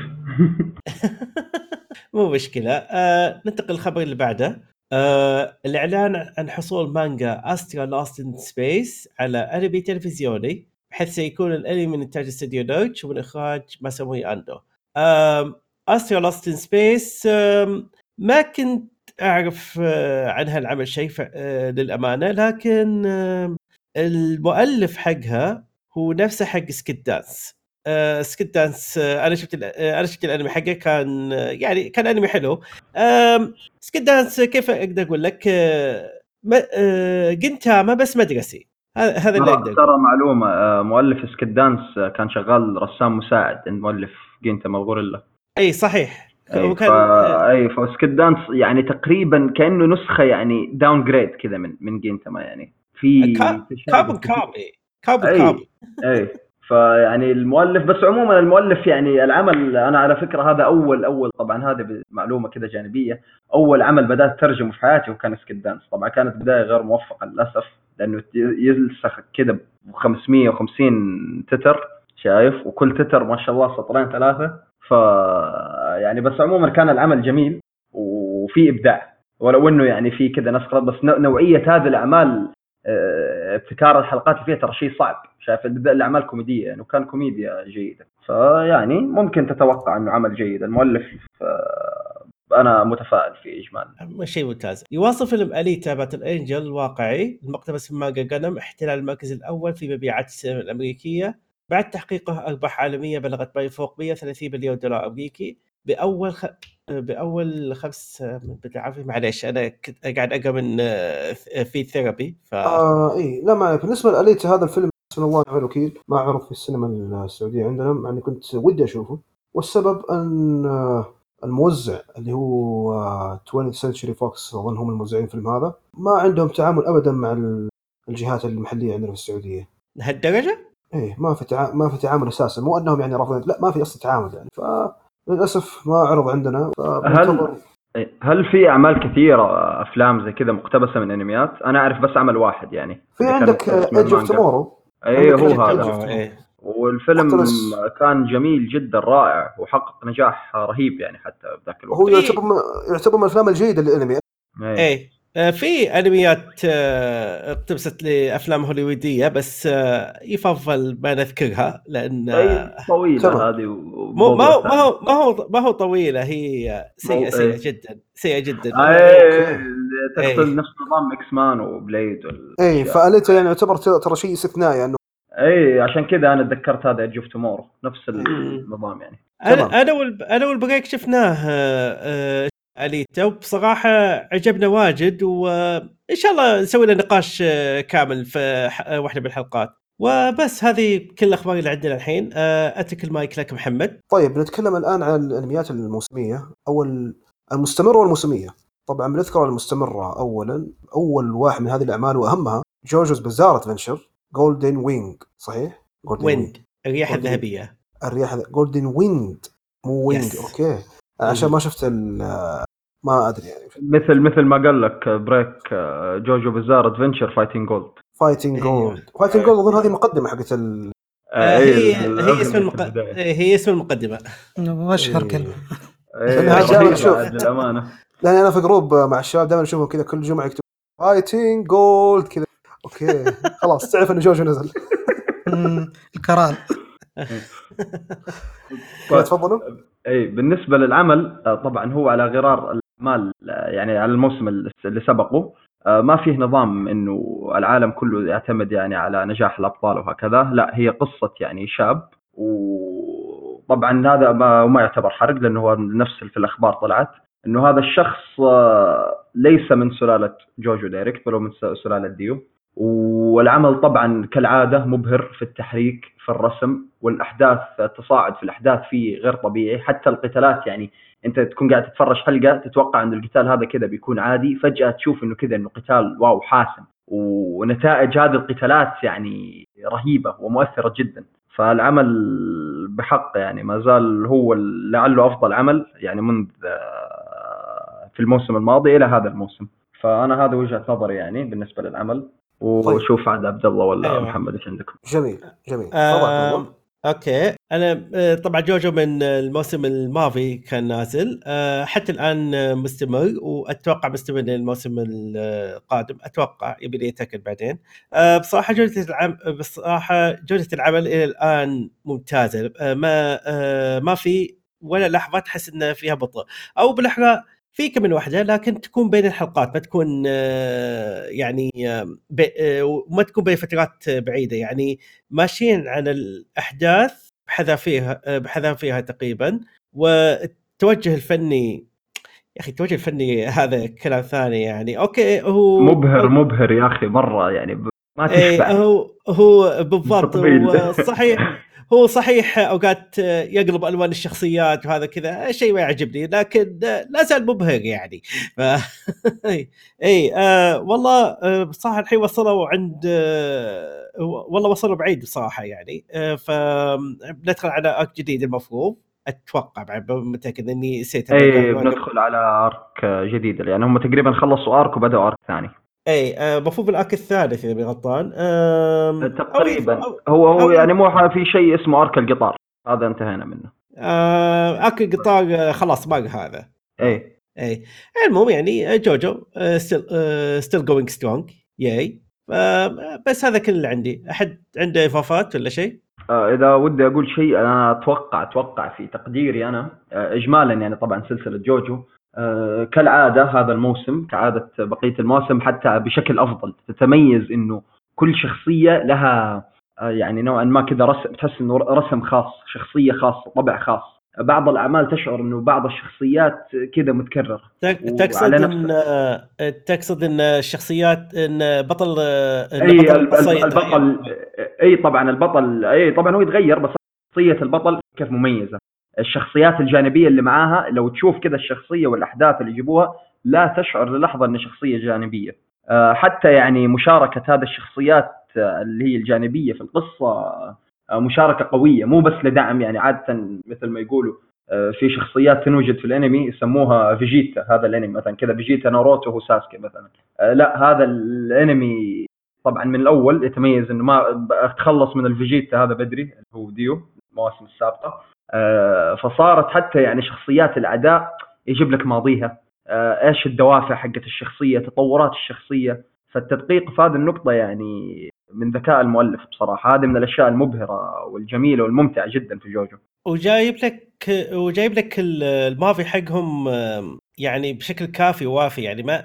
مو مشكلة. آه، ننتقل الخبر اللي بعده. آه، الإعلان عن حصول مانجا Astra Lost in Space على أنمي تلفزيوني، بحيث سيكون الأنمي من إنتاج استديو دويتش ومن إخراج ماساموري أندو. آه، Astra Lost in Space آه، ما كنت أعرف آه، عن هالعمل شيء آه، للأمانة، لكن آه، المؤلف حقها هو نفسه حق سكيت دانس. أه سكيت دانس أه أنا شفت أه أنا شفت الأنمي حقه كان أه يعني كان أنمي حلو. أه سكيت دانس كيف أقدر أقول لك أه أه جينتاما بس مدرسي. هذا اللي أقدر ترى معلومة. أه مؤلف سكيت دانس كان شغال رسام مساعد عند مؤلف جينتاما غوريلا. أي صحيح. أي وكان فا... أي فسكيت دانس يعني تقريبا كأنه نسخة يعني داون جريد كذا من من جينتاما يعني. في كابو كابي كابو كابي اي فيعني المؤلف. بس عموما المؤلف يعني العمل انا على فكره هذا اول اول طبعا هذه معلومه كده جانبيه، اول عمل بدات ترجمه في حياتي وكان سكيت دانس. طبعا كانت بدايه غير موفقه للاسف لأنه يلسخ كده بخمسمية وخمسين تتر شايف، وكل تتر ما شاء الله سطرين ثلاثة، ف يعني بس عموما كان العمل جميل وفي إبداع، ولو إنه يعني في كده نسخة، بس نوعية هذه الأعمال ابتكار الحلقات اللي فيها ترى شيء صعب شايف، بدأ الأعمال كوميدية يعني، وكان كوميديا جيدة، فيعني ممكن تتوقع إنه عمل جيد المؤلف، ف... أنا متفائل في إجمالا. شيء ممتاز. يواصل فيلم أليتا باتل أنجل الواقعي المقتبس من مانجا قلم احتلال المركز الأول في مبيعات السينما الأمريكية بعد تحقيقه أرباح عالمية بلغت ما يفوق مية وثلاثين مليون دولار أمريكي بأول خ... بأول خمس بتعرفي معليش أنا كنت قاعد أقرأ من في ثيرابي. ف... آه إيه لا ما بالنسبة لأليتا هذا الفيلم سبحان الله غير وكيل ما أعرف في السينما السعودية عندنا، يعني كنت ودي أشوفه، والسبب أن الموزع اللي هو توينث سنتشري فوكس أظن هم الموزعين في الفيلم هذا، ما عندهم تعامل أبدا مع الجهات المحلية عندنا في السعودية لهالدرجة؟ إيه ما في تع... ما في تعامل أساسا، مو أنهم يعني رافضين، لا ما في أصلا تعامل يعني، فللأسف ما عرض عندنا. هل... هل في أعمال كثيرة أفلام زي كذا مقتبسة من أنميات؟ أنا أعرف بس عمل واحد يعني، في عندك Edge of Tomorrow. إيه هو هذا، والفيلم كان جميل جدا رائع وحقق نجاح رهيب يعني حتى بذاك الوقت، هو يعتبر يعتبر من الافلام الجيده للانمي. اي في انميات اقتبست لافلام هوليووديه بس يفضل ما نذكرها لان طويله هذه، مو ما هو ما هو ما هو طويله، هي سيئه سيئه جدا سيئه جدا. اي تقتل نفس نظام اكس مان وبليد وال... اي فقالته يعني يعتبر ترى شيء استثنائي يعني، اي عشان كذا انا تذكرت هذا Edge of Tomorrow نفس النظام يعني. انا انا والب... انا والبريك شفناه أليتا وبصراحه عجبنا واجد، وان شاء الله نسوي له نقاش كامل في واحده من الحلقات. وبس هذه كل الاخبار اللي عندنا الحين، اترك المايك لك محمد. طيب نتكلم الان عن الانميات الموسميه او المستمره والموسميه. طبعا بنذكر المستمره اولا، اول واحد من هذه الاعمال واهمها جوجوز بزارة أدفنشر Golden Wing، صحيح؟ Golden Wind. الرياح الذهبية. الرياح ذ Golden Wind مو Wing yes. أوكي. عشان ما شفت ال ما أدري يعني. مثل مثل ما قال لك بريك جوجو بزار Adventure Fighting Gold. Fighting Gold. Fighting Gold أظن هذه مقدمة حقت ال. هي هي اسم المق هي اسم المقدمة. أشهر كلمة. أنا شوف للأمانة. لأن أنا في جروب مع الشباب دائما نشوفهم كذا كل جمعة يكتب Fighting Gold كذا. اوكي خلاص تعرف ان جوجو نزل الكران. تفضلوا. اي بالنسبه للعمل طبعا هو على غرار الاعمال يعني على الموسم اللي سبقه، ما فيه نظام انه العالم كله يعتمد يعني على نجاح الابطال وهكذا، لا هي قصه يعني شاب، وطبعا هذا ما ما يعتبر حرق لانه هو نفس في الاخبار طلعت انه هذا الشخص ليس من سلاله جوجو دايركت بل من سلاله ديو. والعمل طبعا كالعاده مبهر في التحريك في الرسم والاحداث، التصاعد في الاحداث فيه غير طبيعي، حتى القتالات يعني انت تكون قاعد تتفرج حلقه تتوقع ان القتال هذا كذا بيكون عادي، فجاه تشوف انه كذا انه قتال واو حاسم، ونتائج هذه القتالات يعني رهيبه ومؤثره جدا. فالعمل بحق يعني ما زال هو لعله افضل عمل يعني منذ في الموسم الماضي الى هذا الموسم، فانا هذا وجهه نظري يعني بالنسبه للعمل. وشوف عاد عبد الله ولا أيوة. محمد ايش عندكم؟ جميل جميل. آه اوكي انا طبعا جوجو من الموسم الماضي كان نازل آه حتى الان مستمر، واتوقع مستمر للموسم القادم اتوقع، يبي يتاكد بعدين. آه بصراحه جوده العمل بصراحه جوده العمل الى الان ممتازه، آه ما آه ما في ولا لحظه تحس ان فيها بطء او بالاحرى في كم من واحدة، لكن تكون بين الحلقات ما تكون يعني وما تكون بين فترات بعيدة، يعني ماشيين عن الأحداث بحذافيرها بحذافيرها تقريبا. والتوجه الفني يا أخي التوجه الفني هذا كلام ثاني يعني، أوكي هو مبهر مبهر يا أخي مرة يعني ما تشبع. ايه هو هو بالضبط صحيح، هو صحيح اوقات يقلب الوان الشخصيات وهذا كذا شيء ما يعجبني، لكن لا زال مبهر يعني. ف... اي آه والله بصراحه الحين وصلوا عند آه والله وصلوا بعيد بصراحه يعني. آه فبندخل على ارك جديد المفروض اتوقع، بعد متاكد اني نسيت. اي بندخل على ارك جديد يعني، هم تقريبا خلصوا ارك وبداوا ارك ثاني. اي المفروض آه الارك الثالث اذا بغلطان آه تقريبا أو هو هو أو يعني مو في شيء اسمه ارك القطار هذا انتهينا منه آه ارك القطار خلاص باقي هذا اي اي المهم يعني جوجو ستيل جوينج سترونج ياي بس هذا كل اللي عندي. احد عنده اضافات ولا شيء؟ آه اذا ودي اقول شيء انا اتوقع اتوقع في تقديري انا آه اجمالا يعني طبعا سلسله جوجو آه كالعاده هذا الموسم كعاده بقيه المواسم حتى بشكل افضل تتميز انه كل شخصيه لها آه يعني نوعا ما كذا رسم تحس انه رسم خاص شخصيه خاصه طبع خاص. بعض الأعمال تشعر إنه بعض الشخصيات كده متكررة. تقصد إن تقصد إن الشخصيات إن بطل أي البطل أي طبعًا البطل أي طبعًا هو يتغير بس شخصية البطل كيف مميزة. الشخصيات الجانبية اللي معاها لو تشوف كده الشخصية والأحداث اللي يجيبوها لا تشعر للحظة إن شخصية جانبية. حتى يعني مشاركة هذه الشخصيات اللي هي الجانبية في القصة مشاركة قوية مو بس لدعم يعني عادة مثل ما يقولوا في شخصيات تنوجد في الانمي يسموها فيجيتا هذا الانمي مثلا كذا فيجيتا ناروتو وساسكي مثلا لا هذا الانمي طبعا من الاول يتميز انه ما اتخلص من الفيجيتا هذا بدري اللي هو ديو المواسم السابقة فصارت حتى يعني شخصيات الاعداء يجيب لك ماضيها ايش الدوافع حقت الشخصية تطورات الشخصية فالتدقيق في هذه النقطة يعني من ذكاء المؤلف بصراحة هذه من الأشياء المبهرة والجميلة والممتعة جدا في جوجو وجايب لك وجايب لك الماضي حقهم يعني بشكل كافي ووافي يعني ما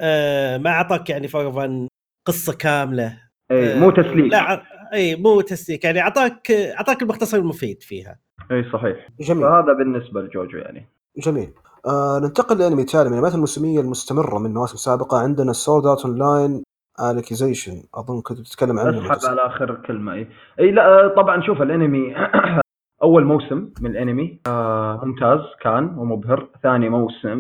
ما عطاك يعني فعلا قصة كاملة أي مو تسليك لا أي مو تسليك يعني عطاك عطاك المختصر المفيد فيها أي صحيح جميل. فهذا بالنسبة لجوجو يعني جميل. آه ننتقل لأنمي تالي من الأنميات الموسمية المستمرة من مواسم سابقة عندنا Sword Art Online Alicization أظن كنت تتكلم عنه أسحب على آخر كلمة أي, أي لا طبعا شوف الأنمي أول موسم من الأنمي آه ممتاز كان ومبهر. ثاني موسم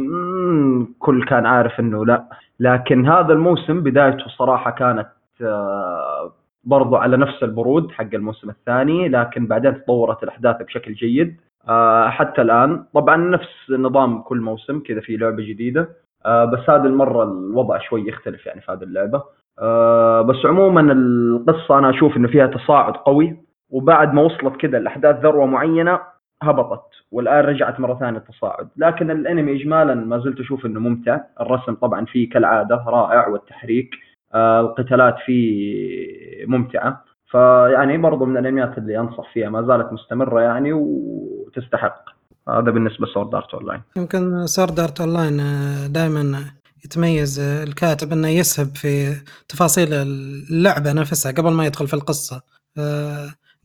كل كان عارف أنه لا لكن هذا الموسم بدايته صراحة كانت آه برضو على نفس البرود حق الموسم الثاني لكن بعدين تطورت الأحداث بشكل جيد آه حتى الآن. طبعا نفس نظام كل موسم كذا في لعبة جديدة آه بس هذه المرة الوضع شوي يختلف يعني في هذه اللعبة أه بس عموما القصة أنا أشوف إنه فيها تصاعد قوي وبعد ما وصلت كده الأحداث ذروة معينة هبطت والآن رجعت مرة ثانية التصاعد. لكن الأنمي إجمالا ما زلت أشوف إنه ممتع. الرسم طبعا فيه كالعادة رائع والتحريك أه القتالات فيه ممتعة فيعني برضو من الأنميات اللي أنصح فيها ما زالت مستمرة يعني وتستحق. هذا بالنسبة Sword Art Online. يمكن Sword Art Online دائما يتميز الكاتب أنه يسهب في تفاصيل اللعبة نفسها قبل ما يدخل في القصة.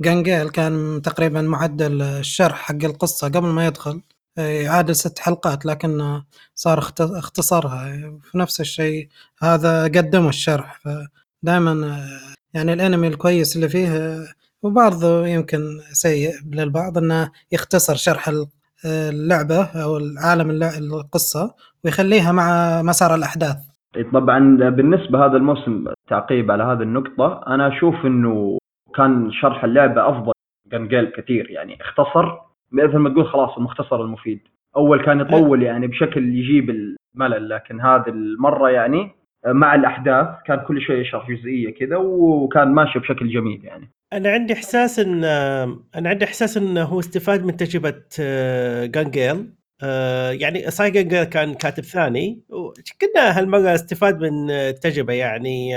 جانجيل كان تقريبا معدل الشرح حق القصة قبل ما يدخل يعادل ست حلقات لكن صار اختصارها في نفس الشيء هذا قدم الشرح. فدائما يعني الأنمي الكويس اللي فيه وبعضه يمكن سيء للبعض أنه يختصر شرح اللعبة أو العالم القصة ويخليها مع مسار الأحداث. طبعا بالنسبة هذا الموسم تعقيب على هذه النقطة أنا أشوف أنه كان شرح اللعبة أفضل جنجال كتير يعني اختصر مثل ما تقول خلاص المختصر المفيد. أول كان يطول يعني بشكل يجيب الملل لكن هذه المرة يعني مع الأحداث كان كل شيء شرح جزئية كذا وكان ماشي بشكل جميل. يعني أنا عندي إحساس إن أنا عندي إحساس إنه هو استفاد من تجربة جانجيل يعني صحيح جانجيل كان كاتب ثاني وكنا هالمرة استفاد من التجربة يعني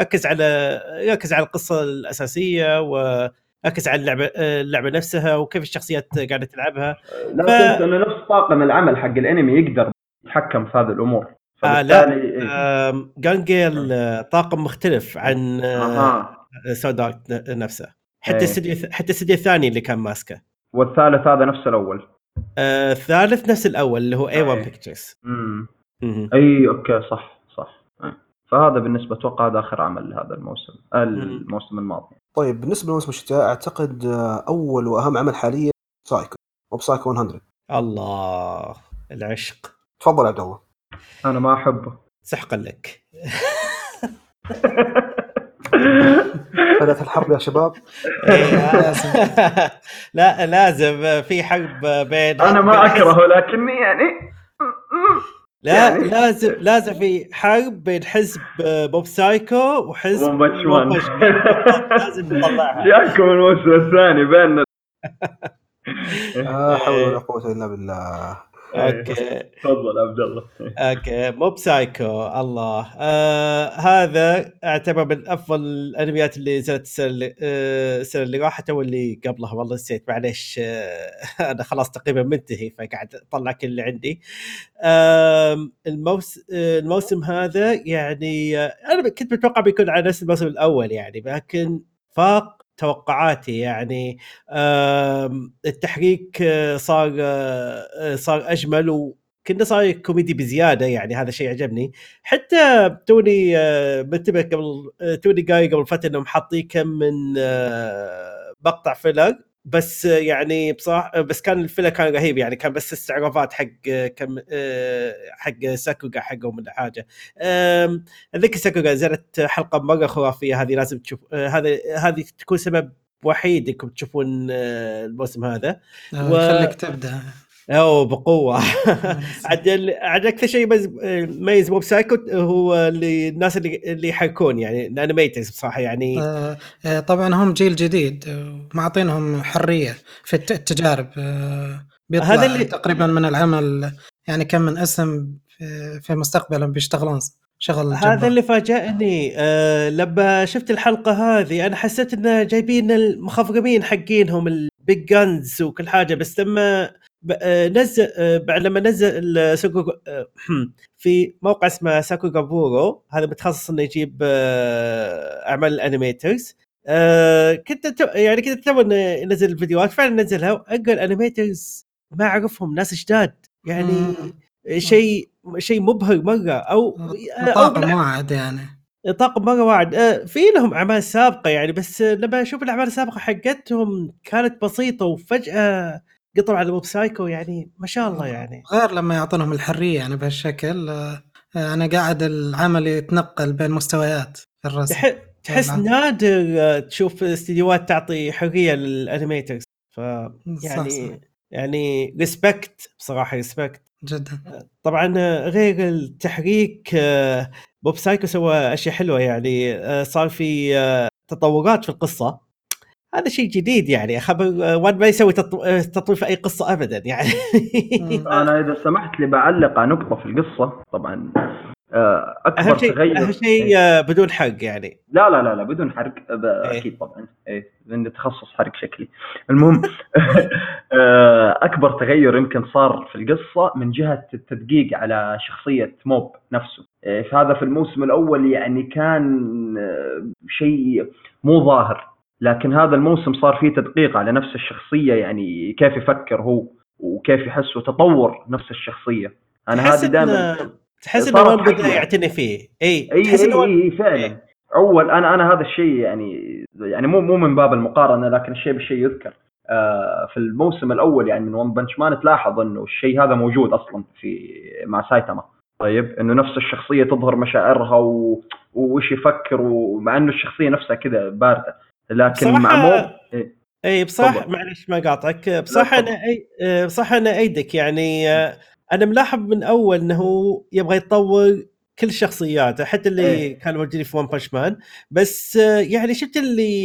ركز على ركز على القصة الأساسية وركز على اللعبة اللعبة نفسها وكيف الشخصيات قاعدة تلعبها. لا ف... إنه نفس طاقم العمل حق الأنمي يقدر يتحكم في هذه الأمور. آه لا آه جانجيل طاقم مختلف عن آه سوداك نفسه حتى السدي حتى السدي الثاني اللي كان ماسكه والثالث هذا نفس الأول آه الثالث نفس الأول اللي هو إيه وان Pictures. امم أي أوكي صح صح آه. فهذا بالنسبة توقع هذا آخر عمل هذا الموسم الموسم الماضي. طيب بالنسبة لموسم الشتاء أعتقد أول وأهم عمل حاليا سايكو Mob Psycho مية. الله العشق. تفضل عبد الله. أنا ما أحبه سحقا لك. بدأت الحرب يا شباب. لا لازم في حرب بين. أنا ما أكرهه لكني يعني لا لازم لازم في حرب بين حزب بوب سايكو وحزب موب لازم نطلعها ياكم الموسم الثاني بيننا. لا حول ولا قوه الا بالله. اوكي تفضل عبد الله. اوكي موب سايكو الله آه هذا اعتبر من افضل الانميات اللي نزلت السنه آه السنه اللي راحت واللي قبلها والله نسيت معليش آه انا خلاص تقريبا منتهي فقاعد اطلع كل اللي عندي. آه الموسم آه الموسم هذا يعني آه انا كنت متوقع بيكون على نفس الموسم الاول يعني لكن فاق توقعاتي يعني. التحريك صار صار أجمل وكنا صار كوميدي بزيادة يعني هذا شيء عجبني. حتى توني منتبه قبل توني جاي قبل فترة إنهم حاطين كم من مقطع فيلر بس يعني بصراحة بس كان الفيلر كان رهيب يعني كان بس استعراضات حق كم حق ساكوغا حقه من حاجة. أذكر ساكوغا زرت حلقة مرة خرافية هذه لازم تشوف هذا هذه تكون سبب وحيد إنكم تشوفون الموسم هذا. خليك تبدأ أو بقوة. عدل عدل أكثر شيء بس ميز موب سايكو هو اللي الناس اللي اللي حيكون يعني الانيميترز بصراحة يعني آه طبعا هم جيل جديد معطينهم حرية في التجارب آه بيطلع هذا اللي تقريبا من العمل يعني كم من اسم في مستقبلا بيشتغلون شغل. هذا اللي فاجأني آه لما شفت الحلقة هذه أنا حسيت إن جايبين المخفقين حقينهم البيج جانز وكل حاجة بس لما نزل بعد لما نزل ساكو في موقع اسمه ساكو كابورو هذا متخصص انه يجيب اعمال الانيميترز كنت يعني كنت اتمنى انه نزل الفيديوهات فعلا نزلها واقل الانيميترز ما اعرفهم ناس جداد يعني شيء شيء مبهر مره او طاقم واعد يعني طاقم مره واعد في لهم اعمال سابقه يعني بس لما اشوف الاعمال السابقه حقتهم كانت بسيطه وفجاه قطعوا على موب سايكو يعني ما شاء الله يعني غير لما يعطونهم الحرية يعني بهالشكل. أنا قاعد العمل يتنقل بين مستويات في الرسم تح... تحس نادر تشوف استديوهات تعطي حرية للأنيميترز ف... يعني صح. يعني ريسبكت بصراحة ريسبكت جدا. طبعا غير التحريك موب سايكو سوى أشياء حلوة يعني صار في تطورات في القصة هذا شيء جديد يعني خبر واد ما يسوي تطوير في أي قصة أبدا يعني. أنا إذا سمحت لي بعلق على نقطة في القصة طبعا أكبر أهم شيء أهم شيء بدون حرق يعني لا لا لا لا بدون حرق أكيد طبعا إيه لأن تخصص حرق شكلي. المهم أكبر تغير يمكن صار في القصة من جهة التدقيق على شخصية موب نفسه. فهذا في الموسم الأول يعني كان شيء مو ظاهر لكن هذا الموسم صار فيه تدقيق على نفس الشخصية يعني كيف يفكر هو وكيف يحس وتطور نفس الشخصية. أنا هذا دائما تحس إنه ما بدأ يعتني فيه أي أي تحس إنه أي فعلا أي. أول أنا أنا هذا الشيء يعني يعني مو مو من باب المقارنة لكن الشيء بالشيء يذكر آه في الموسم الأول يعني من ون بنش مان تلاحظ إنه الشيء هذا موجود أصلا في مع سايتاما طيب إنه نفس الشخصية تظهر مشاعرها و... وإيش يفكر ومع إنه الشخصية نفسها كذا باردة لكن مع موب إيه. اي بصح معلش ما قاطعك بصح انا اي بصح انا ايدك يعني انا ملاحظ من اول انه يبغى يطور كل شخصياته حتى اللي إيه. كان موجود في ون بانش مان بس يعني شفت اللي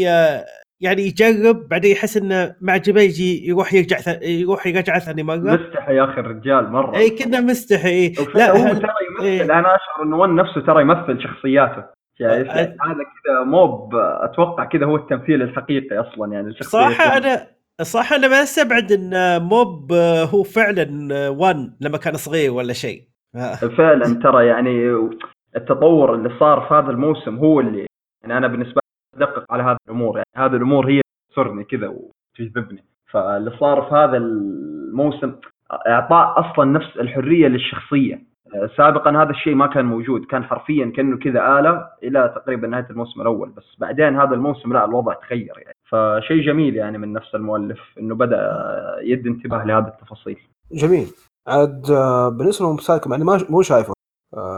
يعني يجرب بعدين يحس انه مع جبيجي يروح يرجع يروح يرجع ثاني مره مستحي يا اخي الرجال مره اي كنا مستحي لا هو ترى يمثل إيه. انا اشعر انه ون نفسه ترى يمثل شخصياته يعني هذا كذا موب اتوقع كذا هو التمثيل الحقيقي اصلا يعني صح. انا صح انا ما استبعد ان موب هو فعلا ون لما كان صغير ولا شيء فعلا ترى يعني التطور اللي صار في هذا الموسم هو اللي يعني انا بالنسبه لي ادقق على هذه الامور يعني هذه الامور هي تسرني كذا وتجذبني. فاللي صار في هذا الموسم اعطاء اصلا نفس الحريه للشخصيه سابقا هذا الشيء ما كان موجود كان حرفيا كأنه كذا آلة إلى تقريبا نهاية الموسم الأول بس بعدين هذا الموسم لا الوضع تغير يعني فشيء جميل يعني من نفس المؤلف إنه بدأ يد انتباه لهذه التفاصيل. جميل عاد بالنسبة لمسالكم أنا ما مو شايفه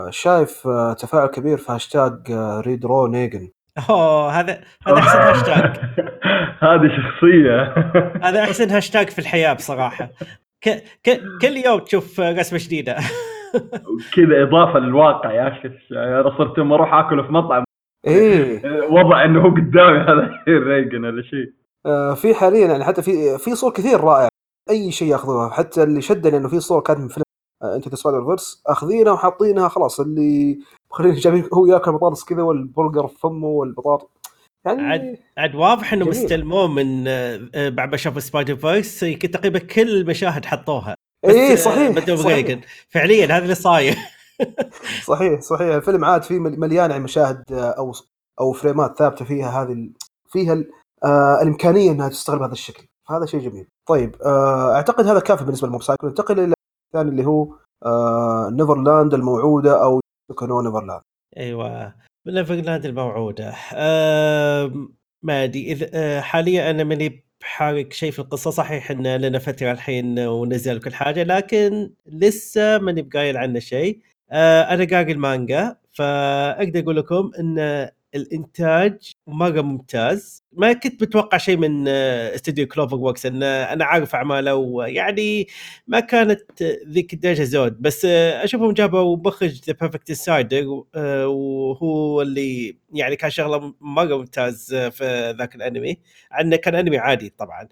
شايف تفاعل كبير في هاشتاج ريدرو نيجن أوه هذا هذا أحسن هاشتاج هذه شخصية هذا أحسن هاشتاج في الحياة بصراحة ك... ك... كل يوم تشوف رسمة جديدة كذا إضافة للواقع يا أخي. صرت ما أروح أكله في مطعم إيه وضع إنه هو قدامي هذا الريجن ولا شيء. آه في حاليا يعني حتى في في صور كثير رائعة أي شيء يأخذوها، حتى اللي شدني إنه في صور كانت من فيلم آه أنت تسوي الفيرس أخذينها وحاطينها خلاص اللي خلينا جايبين هو يأكل بطاطس كذا والبرجر في فمه والبطاط يعني عاد, عاد واضح إنه مستلموه من آه بعد ما شافوا سبايدر فيرس تقريبا كل المشاهد حطوها. إيه صحيح. بدو صحيح. فعليا هذا اللي صاير. صحيح صحيح. الفيلم عاد فيه مليان يعني مشاهد أو أو فريمات ثابتة فيها هذه ال... فيها ال... آه الإمكانية أنها تستغل بهذا الشكل، هذا شيء جميل. طيب آه أعتقد هذا كافي بالنسبة للموب سايكو. ننتقل إلى الثاني اللي هو آه نيفرلاند الموعودة أو يسكنون نيفرلاند. أيوة نيفرلاند الموعودة. آه ما أدري إذا آه حاليا أنا ماني بحارك شيء في القصة. صحيح إن لنا فترة الحين ونزل كل حاجة لكن لسه ماني بقايل عنه شيء. أنا قاري المانجا فأقدر أقول لكم أن الإنتاج مرة ممتاز. ما كنت بتوقع شيء من استوديو كلوفر ووركس، أن أنا عارف أعماله ويعني ما كانت ذيك الدرجة زود، بس أشوفهم جابوا مخرج The Perfect Insider وهو اللي يعني كان شغله مرة ممتاز في ذاك الأنمي، عنه كان أنمي عادي طبعا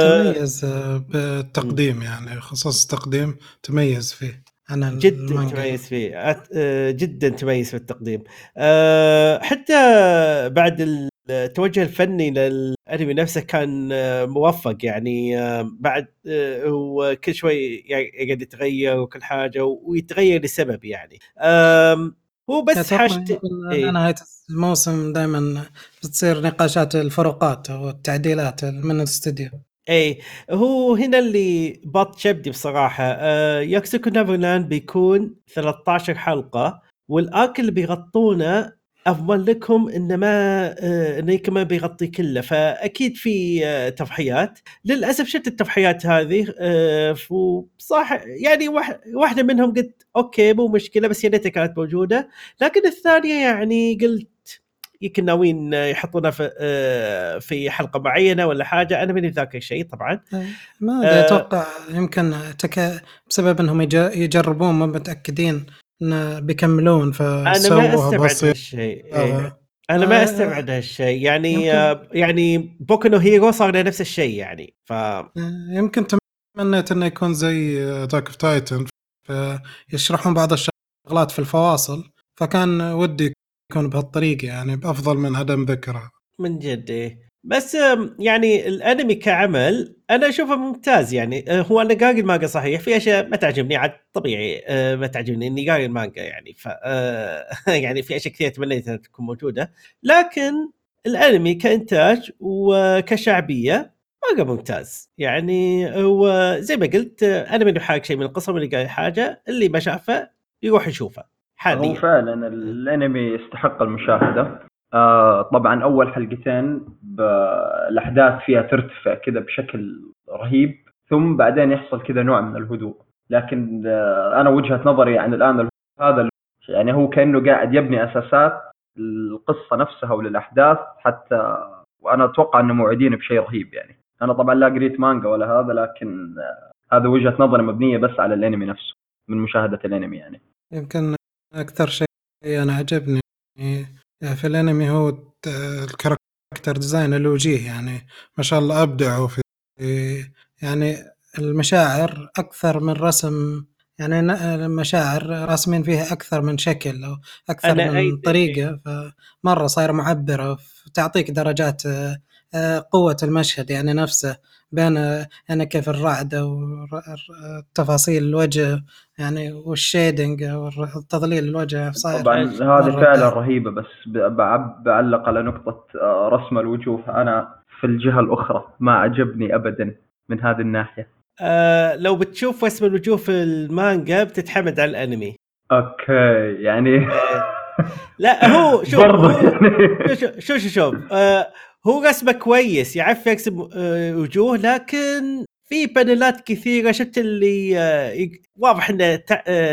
تميز بالتقديم يعني خصوص التقديم تميز فيه. أنا جدا تميز فيه جدا تميز في التقديم. حتى بعد التوجه الفني للأنمي نفسه كان موفق يعني، بعد وكل شوي يقعد يتغير وكل حاجة ويتغير لسبب يعني هو بس حاجة. نهاية الموسم دائما بتصير نقاشات الفروقات والتعديلات من الاستوديو. اي هو هنا اللي بط شبدي بصراحه. أه يكسكو نيفرلاند بيكون ثلاثة عشر حلقه والاكل اللي بيغطونه افضل لكم انما ما أه انه كمان بيغطي كله، فاكيد في أه تضحيات. للاسف شفت التضحيات هذه أه وصح يعني واحده منهم قلت اوكي مو مشكله بس يا ريتها كانت موجوده، لكن الثانيه يعني قلت يمكن ناويين يحطونا في في حلقه معينه ولا حاجه، انا ماني ذاكر شيء طبعا ما اتوقع. أه يمكن تك... بسبب انهم يجربون ما متاكدين ان بيكملون فسووا بسيط شيء. أه. انا ما استبعد هالشيء يعني يمكن... يعني بوكو نو هيرو صار له نفس الشيء يعني ف يمكن تمنيت انه يكون زي اتاك اوف تايتن فيشرحون بعض الشغلات في الفواصل، فكان ودي يكون بهالطريقة يعني بأفضل من عدم ذكرها من جدي. بس يعني الأنمي كعمل أنا أشوفه ممتاز يعني. هو أنا قاري المانجا صحيح في أشياء ما تعجبني عاد طبيعي ما تعجبني إني قاري المانجا يعني ف يعني في أشياء كثير تمنيتها تكون موجودة، لكن الأنمي كإنتاج وكشعبية مانجا ممتاز يعني. وزي ما قلت أنا من حاجة شيء من القصة من قاري حاجة اللي ما شافه يروح يشوفه حاليا. هو فعلا الانمي يستحق المشاهده. آه طبعا اول حلقتين الاحداث فيها ترتفع كذا بشكل رهيب ثم بعدين يحصل كذا نوع من الهدوء، لكن آه انا وجهه نظري يعني الان هذا يعني هو كانه قاعد يبني اساسات القصه نفسها وللاحداث حتى، وانا اتوقع انه موعدين بشيء رهيب يعني. انا طبعا لا قريت مانجا ولا هذا، لكن آه هذا وجهه نظري مبنيه بس على الانمي نفسه من مشاهده الانمي يعني. يمكن أكثر شيء أنا عجبني في الأنمي هو الكاركتر ديزاين الوجيه يعني ما شاء الله أبدعوا في يعني المشاعر أكثر من رسم يعني المشاعر راسمين فيها أكثر من شكل أو أكثر من طريقة، فمرة صاير معبرة تعطيك درجات قوة المشهد يعني نفسه بين أنا كيف الرعدة والتفاصيل الوجه يعني والشيدنج والتظليل الوجه صاير طبعا هذه فعلا رهيبة. بس بعلق على نقطة رسم الوجوه، أنا في الجهة الأخرى ما عجبني أبدا من هذه الناحية. أه لو بتشوف رسم الوجوه في المانجا بتتحمد على الأنمي أوكي يعني لا هو شوف شوف شوف شوف أه هو رسمه كويس يعرف يرسم وجوه، لكن في بانلات كثيره شفت اللي واضح انه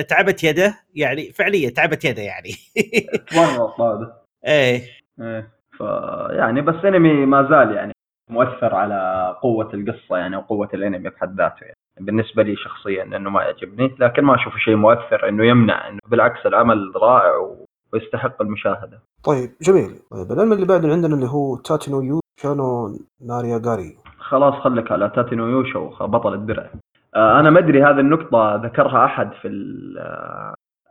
تعبت يده يعني فعليا تعبت يده يعني والله هذا ايه ف يعني بس انمي ما زال يعني مؤثر على قوه القصه يعني وقوه الانمي بحد ذاته يعني. بالنسبة لي شخصيا انه ما يعجبني، لكن ما اشوفه شيء مؤثر انه يمنع، انه بالعكس العمل رائع ويستحق المشاهدة. طيب جميل. طيب العمل اللي بعد عندنا اللي هو تاتي نو يوشا نو نارياغاري. خلاص خلك على تاتي نو يوشا وبطل الدرع. آه انا ما ادري هذه النقطة ذكرها احد في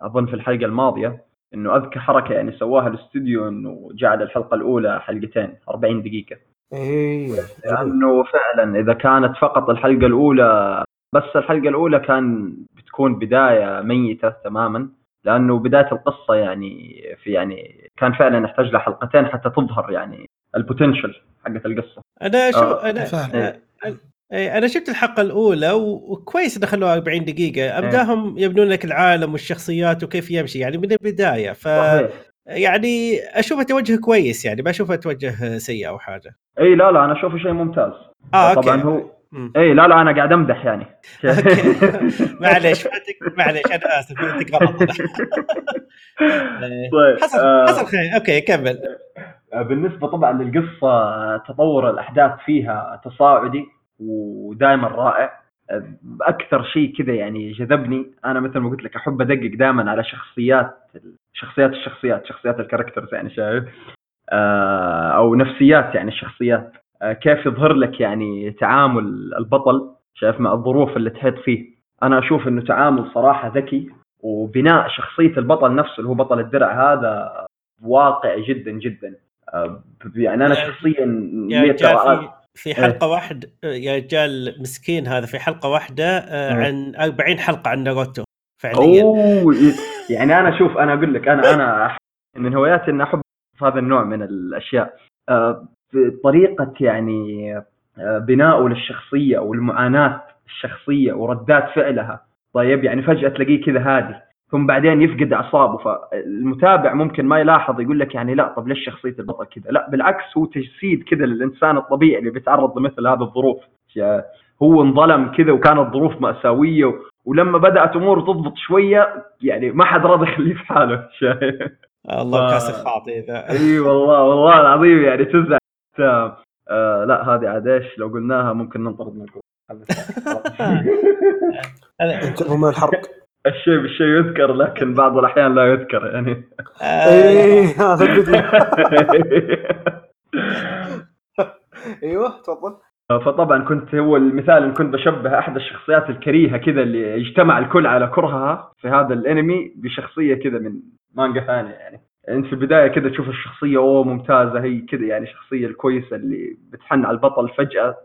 اظن في الحلقة الماضية، انه اذكى حركة يعني سواها الاستوديو انه جعل الحلقة الاولى حلقتين أربعين دقيقة. ايوه لانه فعلا اذا كانت فقط الحلقة الاولى، بس الحلقة الأولى كان بتكون بداية ميتة تماماً، لأنه بداية القصة يعني في يعني كان فعلاً نحتاج لها حلقتين حتى تظهر يعني البوتنشل حقت القصة. أنا شو أنا أنا, أنا شفت الحلقة الأولى وكويس إن خلوها أربعين دقيقة، أبداهم يبنون لك العالم والشخصيات وكيف يمشي يعني من البداية، ف يعني أشوفها توجه كويس يعني ما أشوفها توجه سيء أو حاجة. أي لا لا أنا أشوفه شيء ممتاز. آه طبعاً أوكي. هو اي لا لا انا قاعد امدح يعني معليش معليش انا اسف انت غلط. حصل حصل خير اوكي كمل. بالنسبه طبعا للقصه تطور الاحداث فيها تصاعدي ودائما رائع. اكثر شيء كذا يعني جذبني انا مثل ما قلت لك احب ادقق دائما على شخصيات شخصيات الشخصيات شخصيات الكاركترز يعني شايف او نفسيات يعني الشخصيات، كيف يظهر لك يعني تعامل البطل شايف مع الظروف اللي تحيط فيه. أنا أشوف أنه تعامل صراحة ذكي، وبناء شخصية البطل نفسه اللي هو بطل الدرع هذا واقع جدا جدا يعني. أنا شخصيا يعني في, في حلقة واحدة يا جال مسكين هذا في حلقة واحدة عن أربعين حلقة عن ناروتو فعليا. أوه يعني أنا شوف أنا أقول لك أنا أنا من هواياتي أن أحب هذا النوع من الأشياء، طريقة يعني بناءه للشخصية والمعاناة الشخصية وردات فعلها. طيب يعني فجأة تلاقيه كذا هادي ثم بعدين يفقد أعصابه، فالمتابع ممكن ما يلاحظ يقول لك يعني لا طب ليش شخصية البطل كذا، لا بالعكس هو تجسيد كذا للإنسان الطبيعي اللي بيتعرض لمثل هذه الظروف. هو انظلم كذا وكانت ظروف مأساوية، ولما بدأت أمور تضبط شوية يعني ما حد راضي يخليه في حاله. الله كاسر خاطي ذا. اي والله والله العظيم يعني تزعل. آه لا هذه عادش لو قلناها ممكن ننطرد من الكوره. ما الحرق الشيء بالشيء يذكر لكن بعض الأحيان لا يذكر يعني. ايوه تفضل. فطبعا كنت هو المثال ان كنت بشبه احد الشخصيات الكريهه كذا اللي اجتمع الكل على كرهها في هذا الانمي بشخصيه كذا من مانجا ثانيه. يعني انت في البدايه كذا تشوف الشخصيه اوه ممتازه هي كذا يعني شخصيه الكويسه اللي بتحن على البطل، فجاه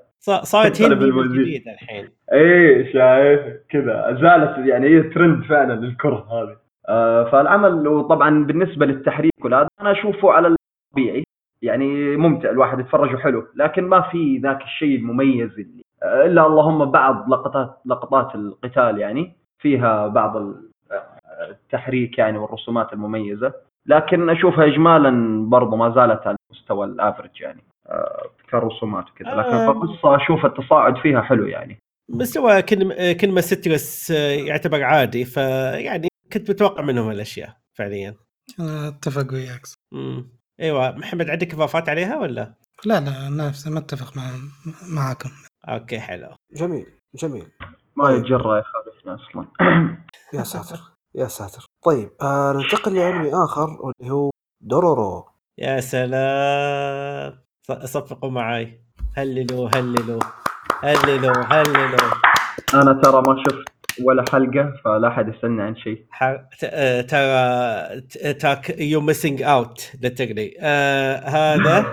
صارت هي جديده الحين. اي شايف كذا زالت يعني هي ترند فعلا للكره هذه. آه فالعمل وطبعا بالنسبه للتحريك ولا انا اشوفه على الطبيعي يعني ممتع الواحد يتفرج وحلو، لكن ما في ذاك الشيء المميز اللي إلا اللهم بعض لقطات لقطات القتال يعني فيها بعض التحريك يعني والرسومات المميزة، لكن أشوفها إجمالا برضو ما زالت على مستوى الأفرج يعني كرسومات وكذا، لكن قصة أشوف التصاعد فيها حلو يعني. مستوى كلمة سترس يعتبر عادي، فيعني كنت متوقع منهم الأشياء فعليا. اتفق وياك. ايوه محمد عندك اضافات عليها ولا لا؟ لا نفس ما اتفق مع معكم. اوكي حلو جميل جميل ما يتجرى يخالفنا اصلا. يا ساتر يا ساتر. طيب آه ننتقل لعمل اخر واللي هو دورورو. يا سلام صفقوا معي هللوا هللوا هللوا هللوا. انا ترى ما شفت ولا حلقة فلا أحد يسألني عن شيء. ترى تاك يو ميسينج أوت ذا تقري هذا.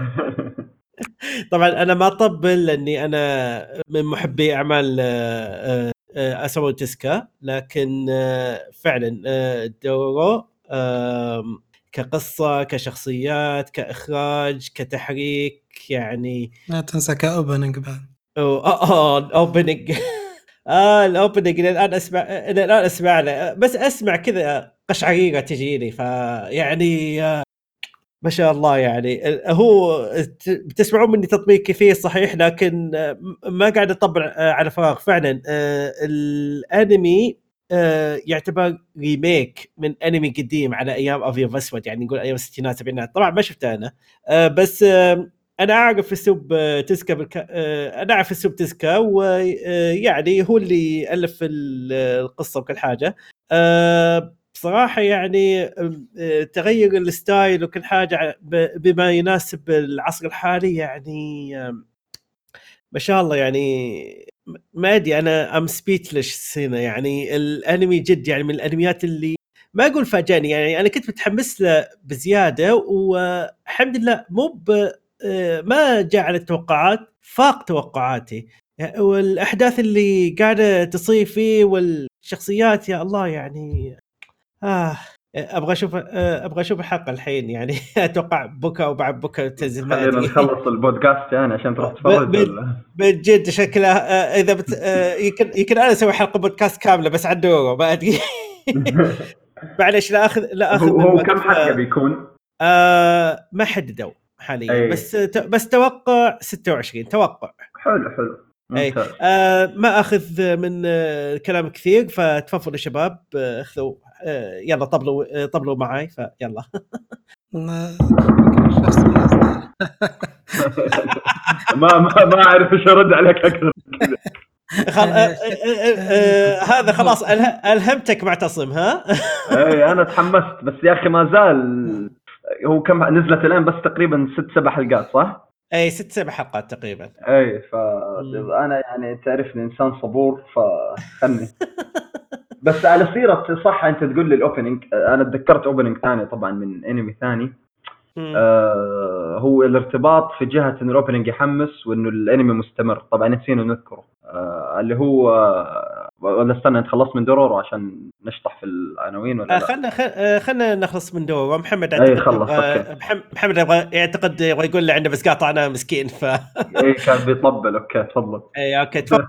طبعا أنا ما طبل لأني أنا من محبي أعمال uh, uh, أسامو تسكا، لكن uh, فعلا uh, دورو uh, كقصة كشخصيات كإخراج كتحريك يعني لا تنسى كأوبننج بعد. أوه أوبننج آه الأوبننج الآن أسمع الآن أسمع له بس أسمع كذا قشعريرة تجيني فيعني آه ما شاء الله يعني هو بتسمعون مني تطبيقي فيه صحيح لكن آه ما قاعد أطبل آه على فراغ فعلا. آه الأنمي آه يعتبر ريميك من أنمي قديم على أيام أبيض وأسود يعني نقول أيام الستينات سبعينات. طبعا ما شفته أنا آه بس آه انا اعرف اسلوب تسكا بالك... انا اعرف اسلوب تسكا ويعني هو اللي الف القصه وكل حاجه. بصراحه يعني تغير الستايل وكل حاجه بما يناسب العصر الحالي، يعني ما شاء الله، يعني ما ادري، انا ام سبيتلش هنا. يعني الانمي جد يعني من الانميات اللي ما اقول فاجاني، يعني انا كنت متحمس له بزياده، والحمد لله مو ما جاء على التوقعات، فاق توقعاتي. والاحداث اللي قاعده تصير فيه والشخصيات، يا الله، يعني اه ابغى اشوف ابغى اشوف الحلقه الحين. يعني اتوقع بكا وبعد بكا تنزل. خلينا نخلص البودكاست يعني عشان تروح تفرج. بجد شكله اذا بت... يمكن يمكن انا اسوي حلقه بودكاست كامله بس عن دورو، ما ادري. معلش، لا اخذ لا اخذ هو كم حلقه بيكون؟ آه ما حددوا حاليا. أيه. بس بس توقع ستة وعشرين. توقع حلو حلو ممتاز. آه ما اخذ من الكلام كثير، فتفضلوا يا شباب اخذوا. آه يلا طبلوا طبلوا معي، فيلا. ما ما ما اعرف ايش ارد عليك اكثر كذا. هذا خلاص الهمتك معتصم، ها؟ اي انا تحمست، بس يا اخي ما زال هو كم نزلت الآن؟ بس تقريبا ست سبع حلقات، صح؟ أي ست سبع حلقات تقريبا. أي فأنا يعني تعرفني إنسان صبور، فخلني. بس على سيرة، صح أنت تقول لي الأوبنينج، أنا تذكرت أوبنينج ثاني طبعا من أنمي ثاني. آه هو الارتباط في جهة إن الأوبنينج يحمس وإنه الأنمي مستمر، طبعا نسينا نذكره. آه اللي هو آه ولا استنى نخلص من دورورو عشان نشطح في العناوين، ولا خلنا آه خلنا نخلص من دورورو. محمد عندك آه محمد يبغى يعتقد يبغى يقول لي عنده، بس قاطعنا مسكين. ف اي كان بيطبل. اوكي تفضل. اي اوكي تفضل.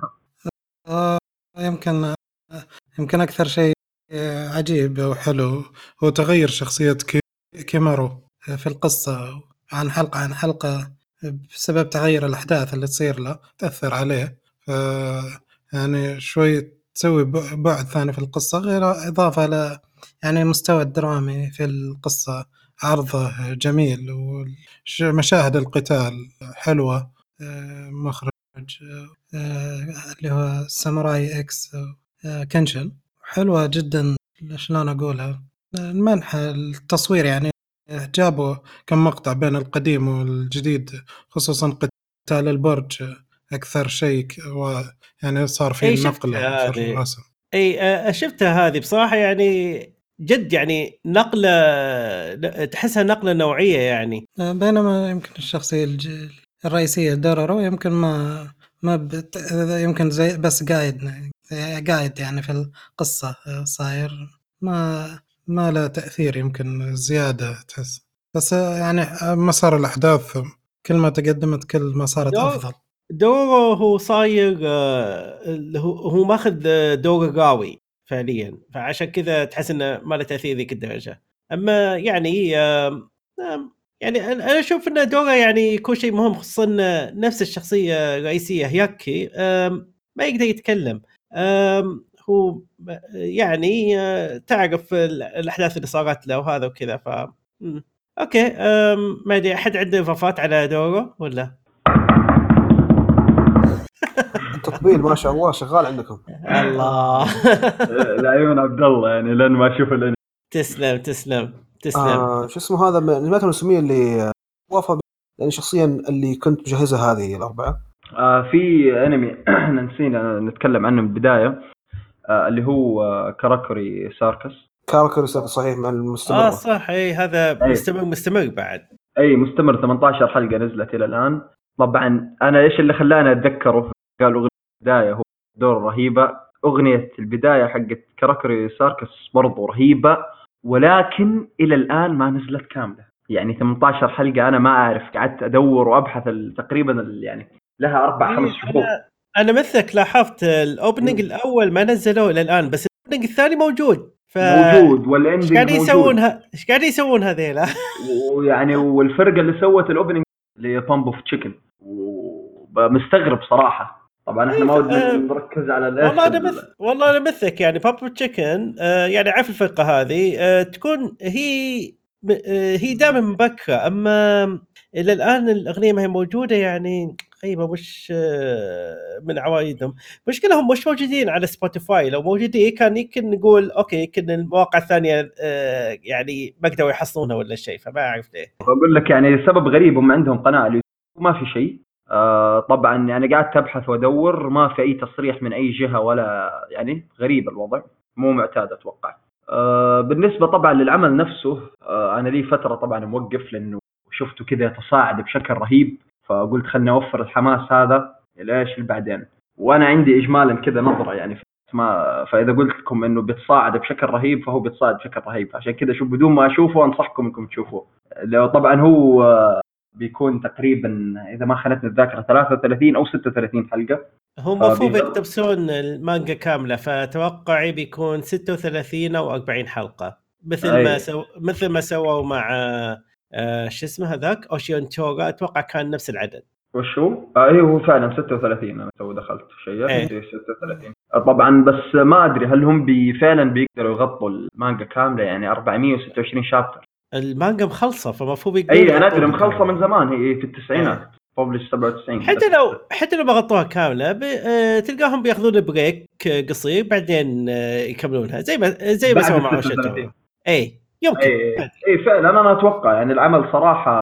آه يمكن يمكن اكثر شيء عجيب وحلو هو تغير شخصية كيمارو في القصة عن حلقة عن حلقة بسبب تغير الأحداث اللي تصير له تأثر عليه. آه يعني شوي تسوي بعد ثاني في القصة، غير إضافة ل يعني مستوى الدرامي في القصة، عرضه جميل ومشاهد القتال حلوة. آه مخرج آه اللي هو ساموراي إكس آه كنشن، حلوة جدا. شلون أقولها؟ المنحة التصوير، يعني جابوا كم مقطع بين القديم والجديد، خصوصا قتال البرج أكثر شيء، ويعني صار في نقل في الرسم. أي شفتها هذه بصراحة، يعني جد يعني نقلة تحسها نقلة نوعية. يعني بينما يمكن الشخصية الرئيسية دورورو يمكن ما ما بت... يمكن زي بس قايد قايد يعني في القصة، صاير ما ما له تأثير، يمكن زيادة تحس. بس يعني مسار الأحداث كل ما تقدمت كل ما صارت دور أفضل. دوره هو صاير هو ماخذ دور قوي فعليا، فعشان كذا تحس إنه ما له تأثير ذيك الدرجة. أما يعني يعني أنا أشوف إن دوره يعني يكون شيء مهم، خصوصا نفس الشخصية الرئيسية هياكي ما يقدر يتكلم. هو يعني تعرف الأحداث اللي صارت له وهذا وكذا. ف أوكي، ما أدري أحد عنده إضافات على دوره ولا؟ التطبيل ما شاء الله شغال عندكم. الله العيون عبد الله، يعني لأن ما أشوف الأنمي. تسلم تسلم تسلم. آه شو اسمه هذا الأنميات الرسمية اللي وافق، لأن شخصيا اللي كنت مجهزة هذه الأربعة. آه في أنمي نسينا نتكلم عنه من البداية، اللي هو كاراكوري ساركس. كاراكوري ساركس صحيح، مع المستمر. اه صح، اي هذا مستمر مستمر بعد. اي مستمر، ثمانية عشر حلقه نزلت الى الان. طبعا انا ايش اللي خلاني اتذكره؟ قالوا اغنيه البدايه هو دور رهيبه، اغنيه البدايه حقت كاراكوري ساركس برضو رهيبه، ولكن الى الان ما نزلت كامله. يعني ثمانية عشر حلقه، انا ما اعرف، قعدت ادور وابحث تقريبا، يعني لها اربع خمس شهور. أنا مثلك لاحظت الأوبنينج الأول ما نزلوه إلى الآن، بس الأوبنينج الثاني موجود. ف... موجود، والإندينج موجود. قاعد يسوونها، إيش قاعد يسوون هذيلا؟ ويعني والفرقة اللي سوت الأوبنينج اللي بامب أوف تشيكن، ومستغرب صراحة. طبعا إحنا ما ودنا نركز على الأشياء. والله أنا مث... والله أنا مثلك يعني بامب أوف تشيكن. آه يعني عارف الفرقة هذه آه تكون هي آه هي دائما مبكرة، أما الى الان الاغنيه ما هي موجوده، يعني غيبه وش من عوايدهم. مشكله هم مش موجودين على سبوتيفاي، لو موجودين كان يمكن نقول اوكي كنا المواقع الثانيه يعني ما قدروا يحصلونها ولا شيء، فما اعرف ليه. اقول لك يعني سبب غريب، هم عندهم قناه وما في شيء. آه طبعا يعني قعدت ابحث وادور، ما في اي تصريح من اي جهه ولا، يعني غريب الوضع مو معتاد اتوقع. آه بالنسبه طبعا للعمل نفسه، آه انا لي فتره طبعا موقف لانه شفته كذا يتصاعد بشكل رهيب، فقلت خلني اوفر الحماس هذا ليش اللي بعدين. وانا عندي اجمالا كذا نظره يعني، ما فاذا قلت لكم انه بيتصاعد بشكل رهيب فهو بيتصاعد بشكل رهيب، عشان كذا شو بدون ما اشوفه انصحكم انكم تشوفوه. لو طبعا هو آه بيكون تقريبا اذا ما خلتني الذاكره ثلاثة وثلاثين او ستة وثلاثين حلقه. هم المفروض يقتبسون المانجا كامله، فتوقعي بيكون ستة وثلاثين او أربعين حلقه، مثل أي. ما سو... مثل ما سووا مع آه... شو اسمه هذاك اوشيون تورا، اتوقع كان نفس العدد وشو آه ايوه فعلا ستة وثلاثين. انا تو دخلت شيء أيه. ستة وثلاثين طبعا، بس ما ادري هل هم بي... فعلا بيقدروا يغطوا المانجا كامله، يعني أربعمية وستة وعشرين شابتر. المانجا مخلصه فمفروض يقدر. اي انا ادري مخلصه من زمان، هي في التسعينات آه. ببلش سبعة وتسعين. حتى لو حتى لو بغطوها كامله ب... آه... تلقاهم بياخذون بريك قصير بعدين آه... يكملونها زي ما زي ما سووا مع شتو. اي يمكن اي, أي. أي فعلا انا اتوقع يعني العمل صراحه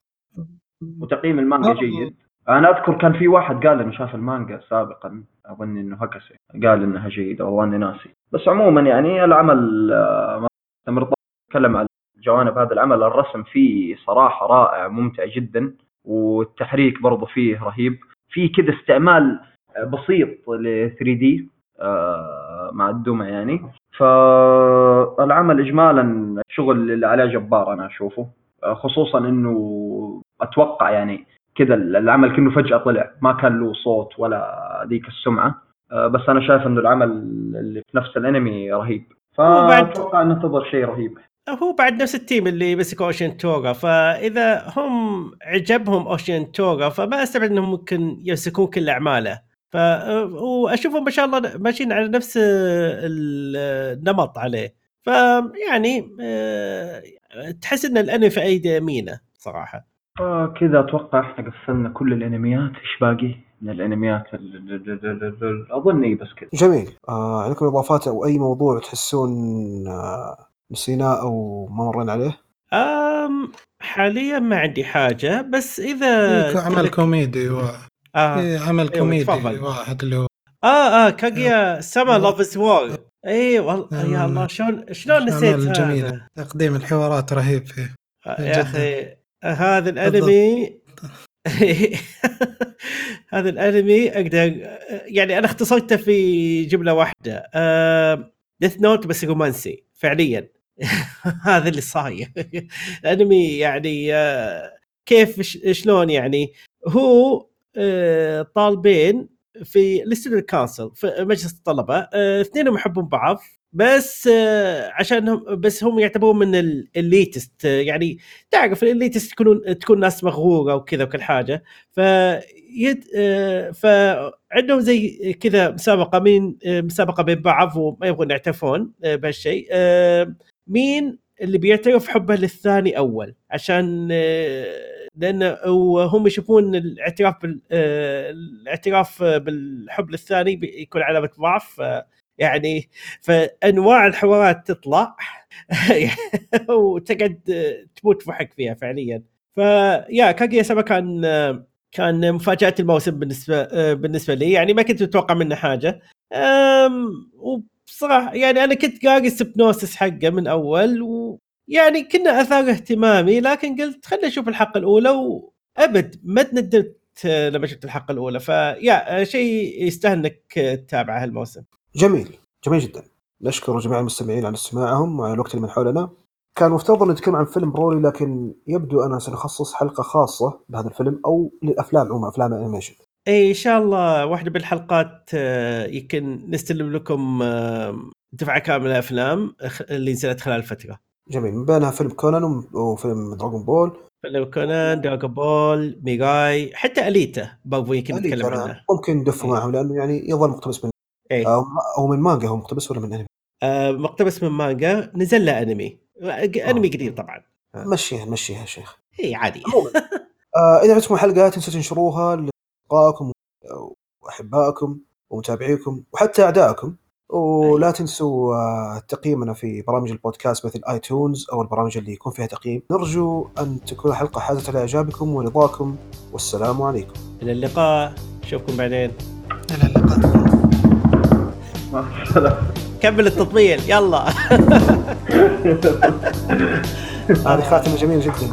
وتقييم المانجا جيد. انا اذكر كان في واحد قال انه شاف المانجا سابقا، اظن انه هكسي قال انها جيده، والله اني ناسي. بس عموما يعني العمل استمر تكلم على جوانب هذا العمل. الرسم فيه صراحة رائع ممتع جدا، والتحريك برضو فيه رهيب، فيه كده استعمال بسيط ل ثري دي مع الدمى يعني. فالعمل إجمالا شغل على جبار أنا أشوفه، خصوصا أنه أتوقع يعني كده العمل كأنه فجأة طلع، ما كان له صوت ولا ديك السمعة. بس أنا شايف أنه العمل اللي في نفس الأنمي رهيب، فأتوقع أنه تظهر شيء رهيب. هو بعد نفس التيم اللي بيسكوا أوشين تورا، فإذا هم عجبهم أوشين تورا فما أستبعد أنهم ممكن يمسكون كل أعماله. فأشوفهم ما شاء الله ماشيين على نفس النمط عليه، فيعني تحس أن الأنمي في أيدي أمينة صراحة. آه كذا أتوقع إحنا قفلنا كل الأنميات. إيش باقي من الأنميات؟ أظني بس كذا. جميل. آه عندكم إضافات أو أي موضوع تحسون آه نسينا أو ما مرينا عليه؟ أم حاليا ما عندي حاجة، بس إذا إيه عمل كوميدي و... آه. إيه عمل كوميدي إيه واحد اللي هو آه آه كاغويا-ساما Love is War. إيه والله آه. يا الله شلون شلون نسيت هذا. تقديم الحوارات رهيب فيه آه يا أخي. هذا الأنمي هذا الأنمي أقدر يعني أنا اختصرته في جملة واحدة، آه... Death Note بس رومانسي فعليا. هذا اللي صاير. الانمي يعني كيف شلون يعني هو طالبين في الاستودنت كونسل في مجلس الطلبه، اثنينهم يحبون بعض، بس عشانهم بس هم يعتبرون من الاليتست، يعني تعرف الاليتست تكون تكون ناس مغروره وكذا وكل حاجه. ف فعندهم زي كذا مسابقه، مين مسابقه بين بعض وما يبغون يعترفون بهالشيء، مين اللي بيعترف حبه للثاني اول، عشان لانه وهم يشوفون الاعتراف بال... الاعتراف بالحب للثاني بيكون علامه ضعف يعني. فانواع الحوارات تطلع وتقعد تموت فحك فيها فعليا. فيا كاغويا-ساما كان كان مفاجاه الموسم بالنسبه بالنسبه لي، يعني ما كنت متوقع منه حاجه. وبصراحه يعني انا كنت قاري السبنوسس حقه من اول، ويعني كنا اثار اهتمامي، لكن قلت خليني اشوف الحلقه الاولى، وابد ما تندمت لما شفت الحلقه الاولى. فيا شيء يستاهل انك تتابعه هالموسم. جميل جميل جدا. نشكر جميع المستمعين على استماعهم وعلى الوقت اللي من حولنا. كان مفترض أن نتكلم عن فيلم رولي، لكن يبدو أنا سنخصص حلقة خاصة بهذا الفيلم أو للأفلام عموما، أفلام الأنيميشن. إيه إن شاء الله واحدة بالحلقات يمكن نستلم لكم دفعة كاملة أفلام اللي نزلت خلال الفترة. جميل. من بينها فيلم كونان وفيلم دراغون بول. فيلم كونان، دراغون بول، ميغاي، حتى أليتا برضو يمكن نتكلم عنها. ممكن ندفع معهم لأنه يعني يظل مقتبس من إيه؟ أو من مانجا. هو مقتبس ولا من أنمي؟ آه مقتبس من مانجا نزل له أنمي. أنمي قديم طبعا. مشيها مشيها شيخ. إيه عادي. آه اذا عندكم حلقات تنسوا تنشروها لاصدقائكم واحبائكم ومتابعيكم وحتى اعدائكم، ولا تنسوا آه تقييمنا في برامج البودكاست مثل آيتونز او البرامج اللي يكون فيها تقييم. نرجو ان تكون الحلقه حازت على اعجابكم ورضاكم، والسلام عليكم. الى اللقاء، نشوفكم بعدين. الى اللقاء. مع السلامه. كمل التطبيل يلا. هذه خاتمة جميلة جدا.